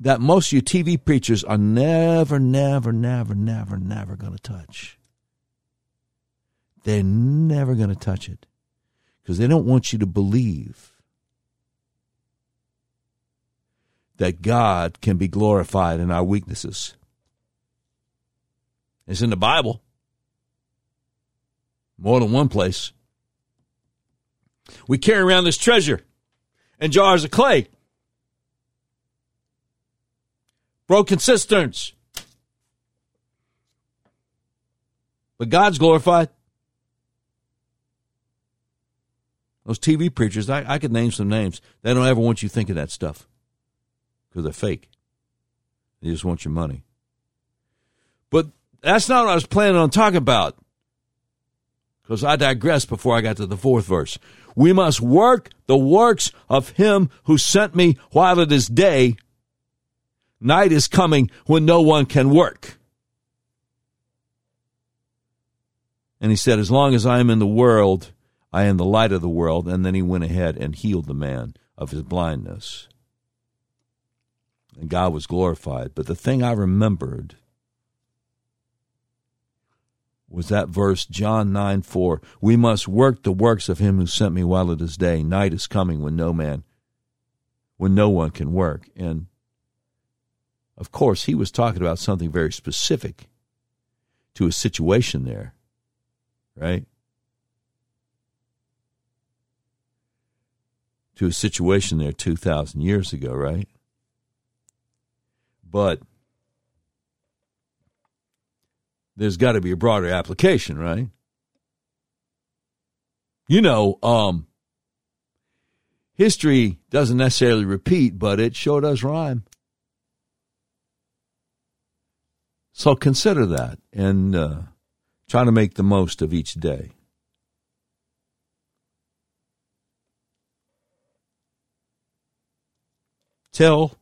that most of you TV preachers are never going to touch. They're never going to touch it because they don't want you to believe that God can be glorified in our weaknesses. It's in the Bible, more than one place. We carry around this treasure in jars of clay, broken cisterns, but God's glorified. Those TV preachers, I could name some names. They don't ever want you thinking that stuff because they're fake. They just want your money. But that's not what I was planning on talking about, because I digressed before I got to the 4th verse. We must work the works of him who sent me while it is day. Night is coming when no one can work. And he said, as long as I am in the world, I am the light of the world. And then he went ahead and healed the man of his blindness. And God was glorified. But the thing I remembered was that verse, John 9:4. We must work the works of him who sent me while it is day. Night is coming when no one can work. And of course, he was talking about something very specific to a situation there, right? To a situation there 2,000 years ago, right? But there's got to be a broader application, right? You know, history doesn't necessarily repeat, but it sure does rhyme. So consider that and try to make the most of each day. Tell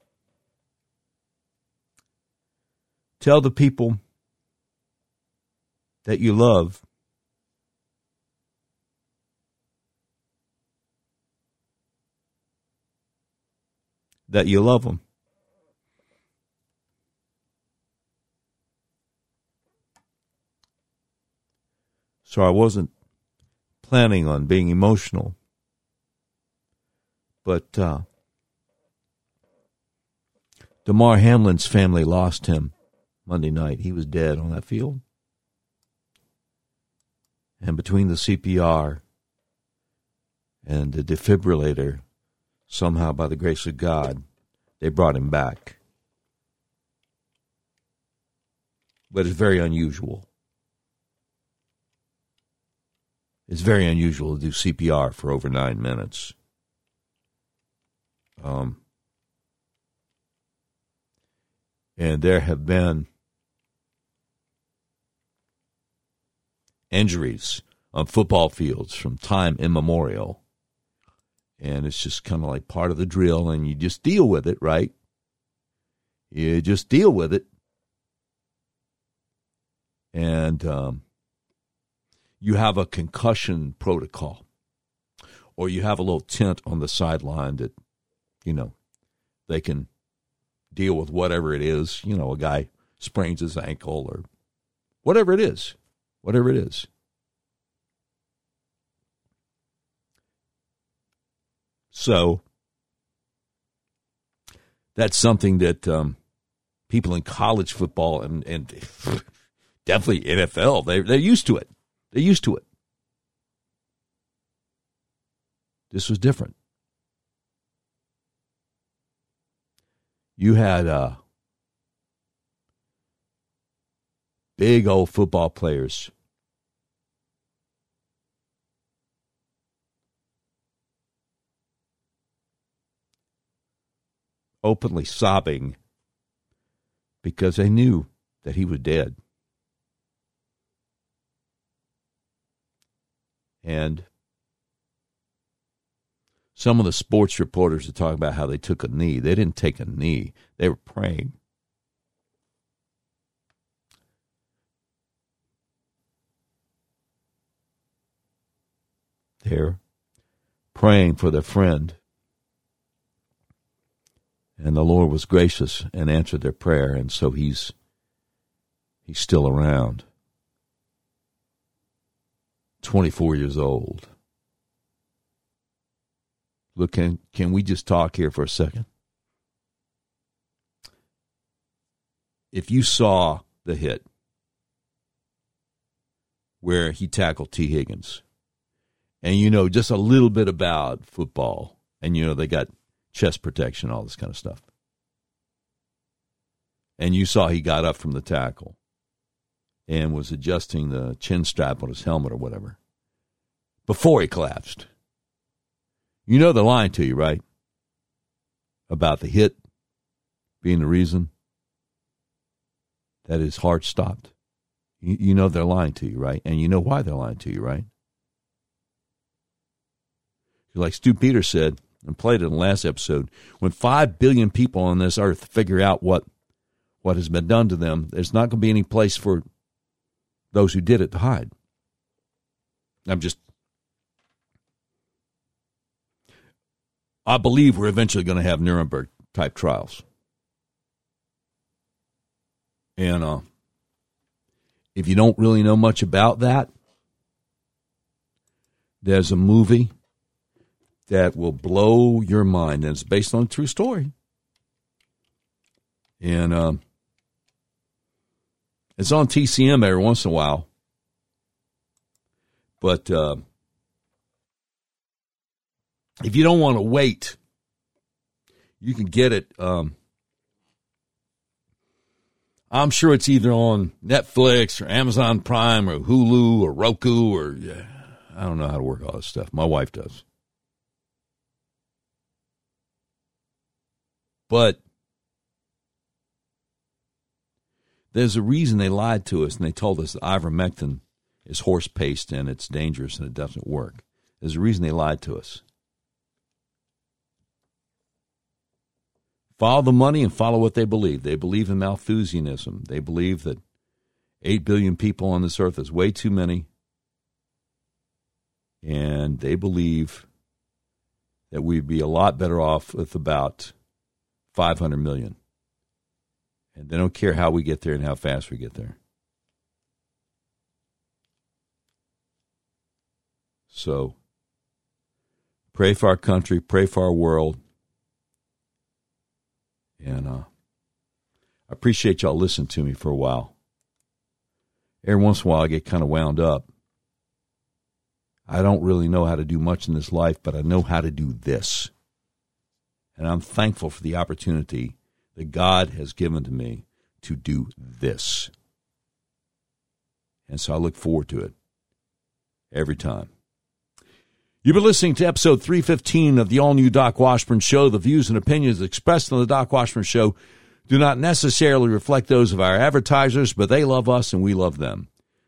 the people that you love that you love them. So I wasn't planning on being emotional, but DeMar Hamlin's family lost him Monday night. He was dead on that field. And between the CPR and the defibrillator, somehow by the grace of God, they brought him back. But it's very unusual. It's very unusual to do CPR for over 9 minutes. And there have been injuries on football fields from time immemorial. And it's just kind of like part of the drill, and you just deal with it, right? You just deal with it. And you have a concussion protocol, or you have a little tent on the sideline that, you know, they can deal with whatever it is. You know, a guy sprains his ankle or whatever it is. Whatever it is. So that's something that people in college football and definitely NFL, they're used to it. They're used to it. This was different. You had big old football players openly sobbing because they knew that he was dead. And some of the sports reporters are talking about how they took a knee. They didn't take a knee. They were praying. They're praying for their friend. And the Lord was gracious and answered their prayer, and so he's still around. 24 years old. Look, can we just talk here for a second? If you saw the hit where he tackled T. Higgins, and you know just a little bit about football, and you know they got chest protection, all this kind of stuff, and you saw he got up from the tackle and was adjusting the chin strap on his helmet or whatever before he collapsed. You know they're lying to you, right? About the hit being the reason that his heart stopped. You know they're lying to you, right? And you know why they're lying to you, right? Like Stu Peters said and played it in the last episode, when 5 billion people on this earth figure out what has been done to them, there's not going to be any place for those who did it to hide. I'm just I believe we're eventually going to have Nuremberg-type trials. And if you don't really know much about that, there's a movie that will blow your mind, and it's based on a true story. And it's on TCM every once in a while. But if you don't want to wait, you can get it. I'm sure it's either on Netflix or Amazon Prime or Hulu or Roku or I don't know how to work all this stuff. My wife does. But there's a reason they lied to us and they told us that ivermectin is horse paste and it's dangerous and it doesn't work. There's a reason they lied to us. Follow the money and follow what they believe. They believe in Malthusianism. They believe that 8 billion people on this earth is way too many. And they believe that we'd be a lot better off with about 500 million. And they don't care how we get there and how fast we get there. So pray for our country, pray for our world. And I appreciate y'all listening to me for a while. Every once in a while I get kind of wound up. I don't really know how to do much in this life, but I know how to do this. And I'm thankful for the opportunity that God has given to me to do this. And so I look forward to it every time. You've been listening to episode 315 of the all-new Doc Washburn Show. The views and opinions expressed on the Doc Washburn Show do not necessarily reflect those of our advertisers, but they love us and we love them.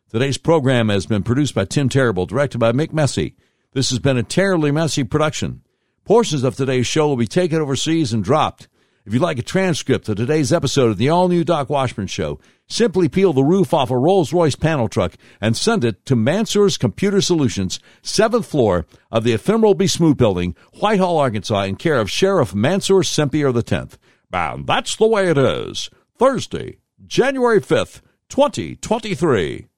Today's program has been produced by Tim Terrible, directed by Mick Messy. This has been a terribly messy production. Portions of today's show will be taken overseas and dropped. If you'd like a transcript of today's episode of the all-new Doc Washburn Show, simply peel the roof off a Rolls-Royce panel truck and send it to Mansour's Computer Solutions, 7th floor of the Ephemeral B. Smoot Building, Whitehall, Arkansas, in care of Sheriff Mansour Sempier X. And that's the way it is. Thursday, January 5th, 2023.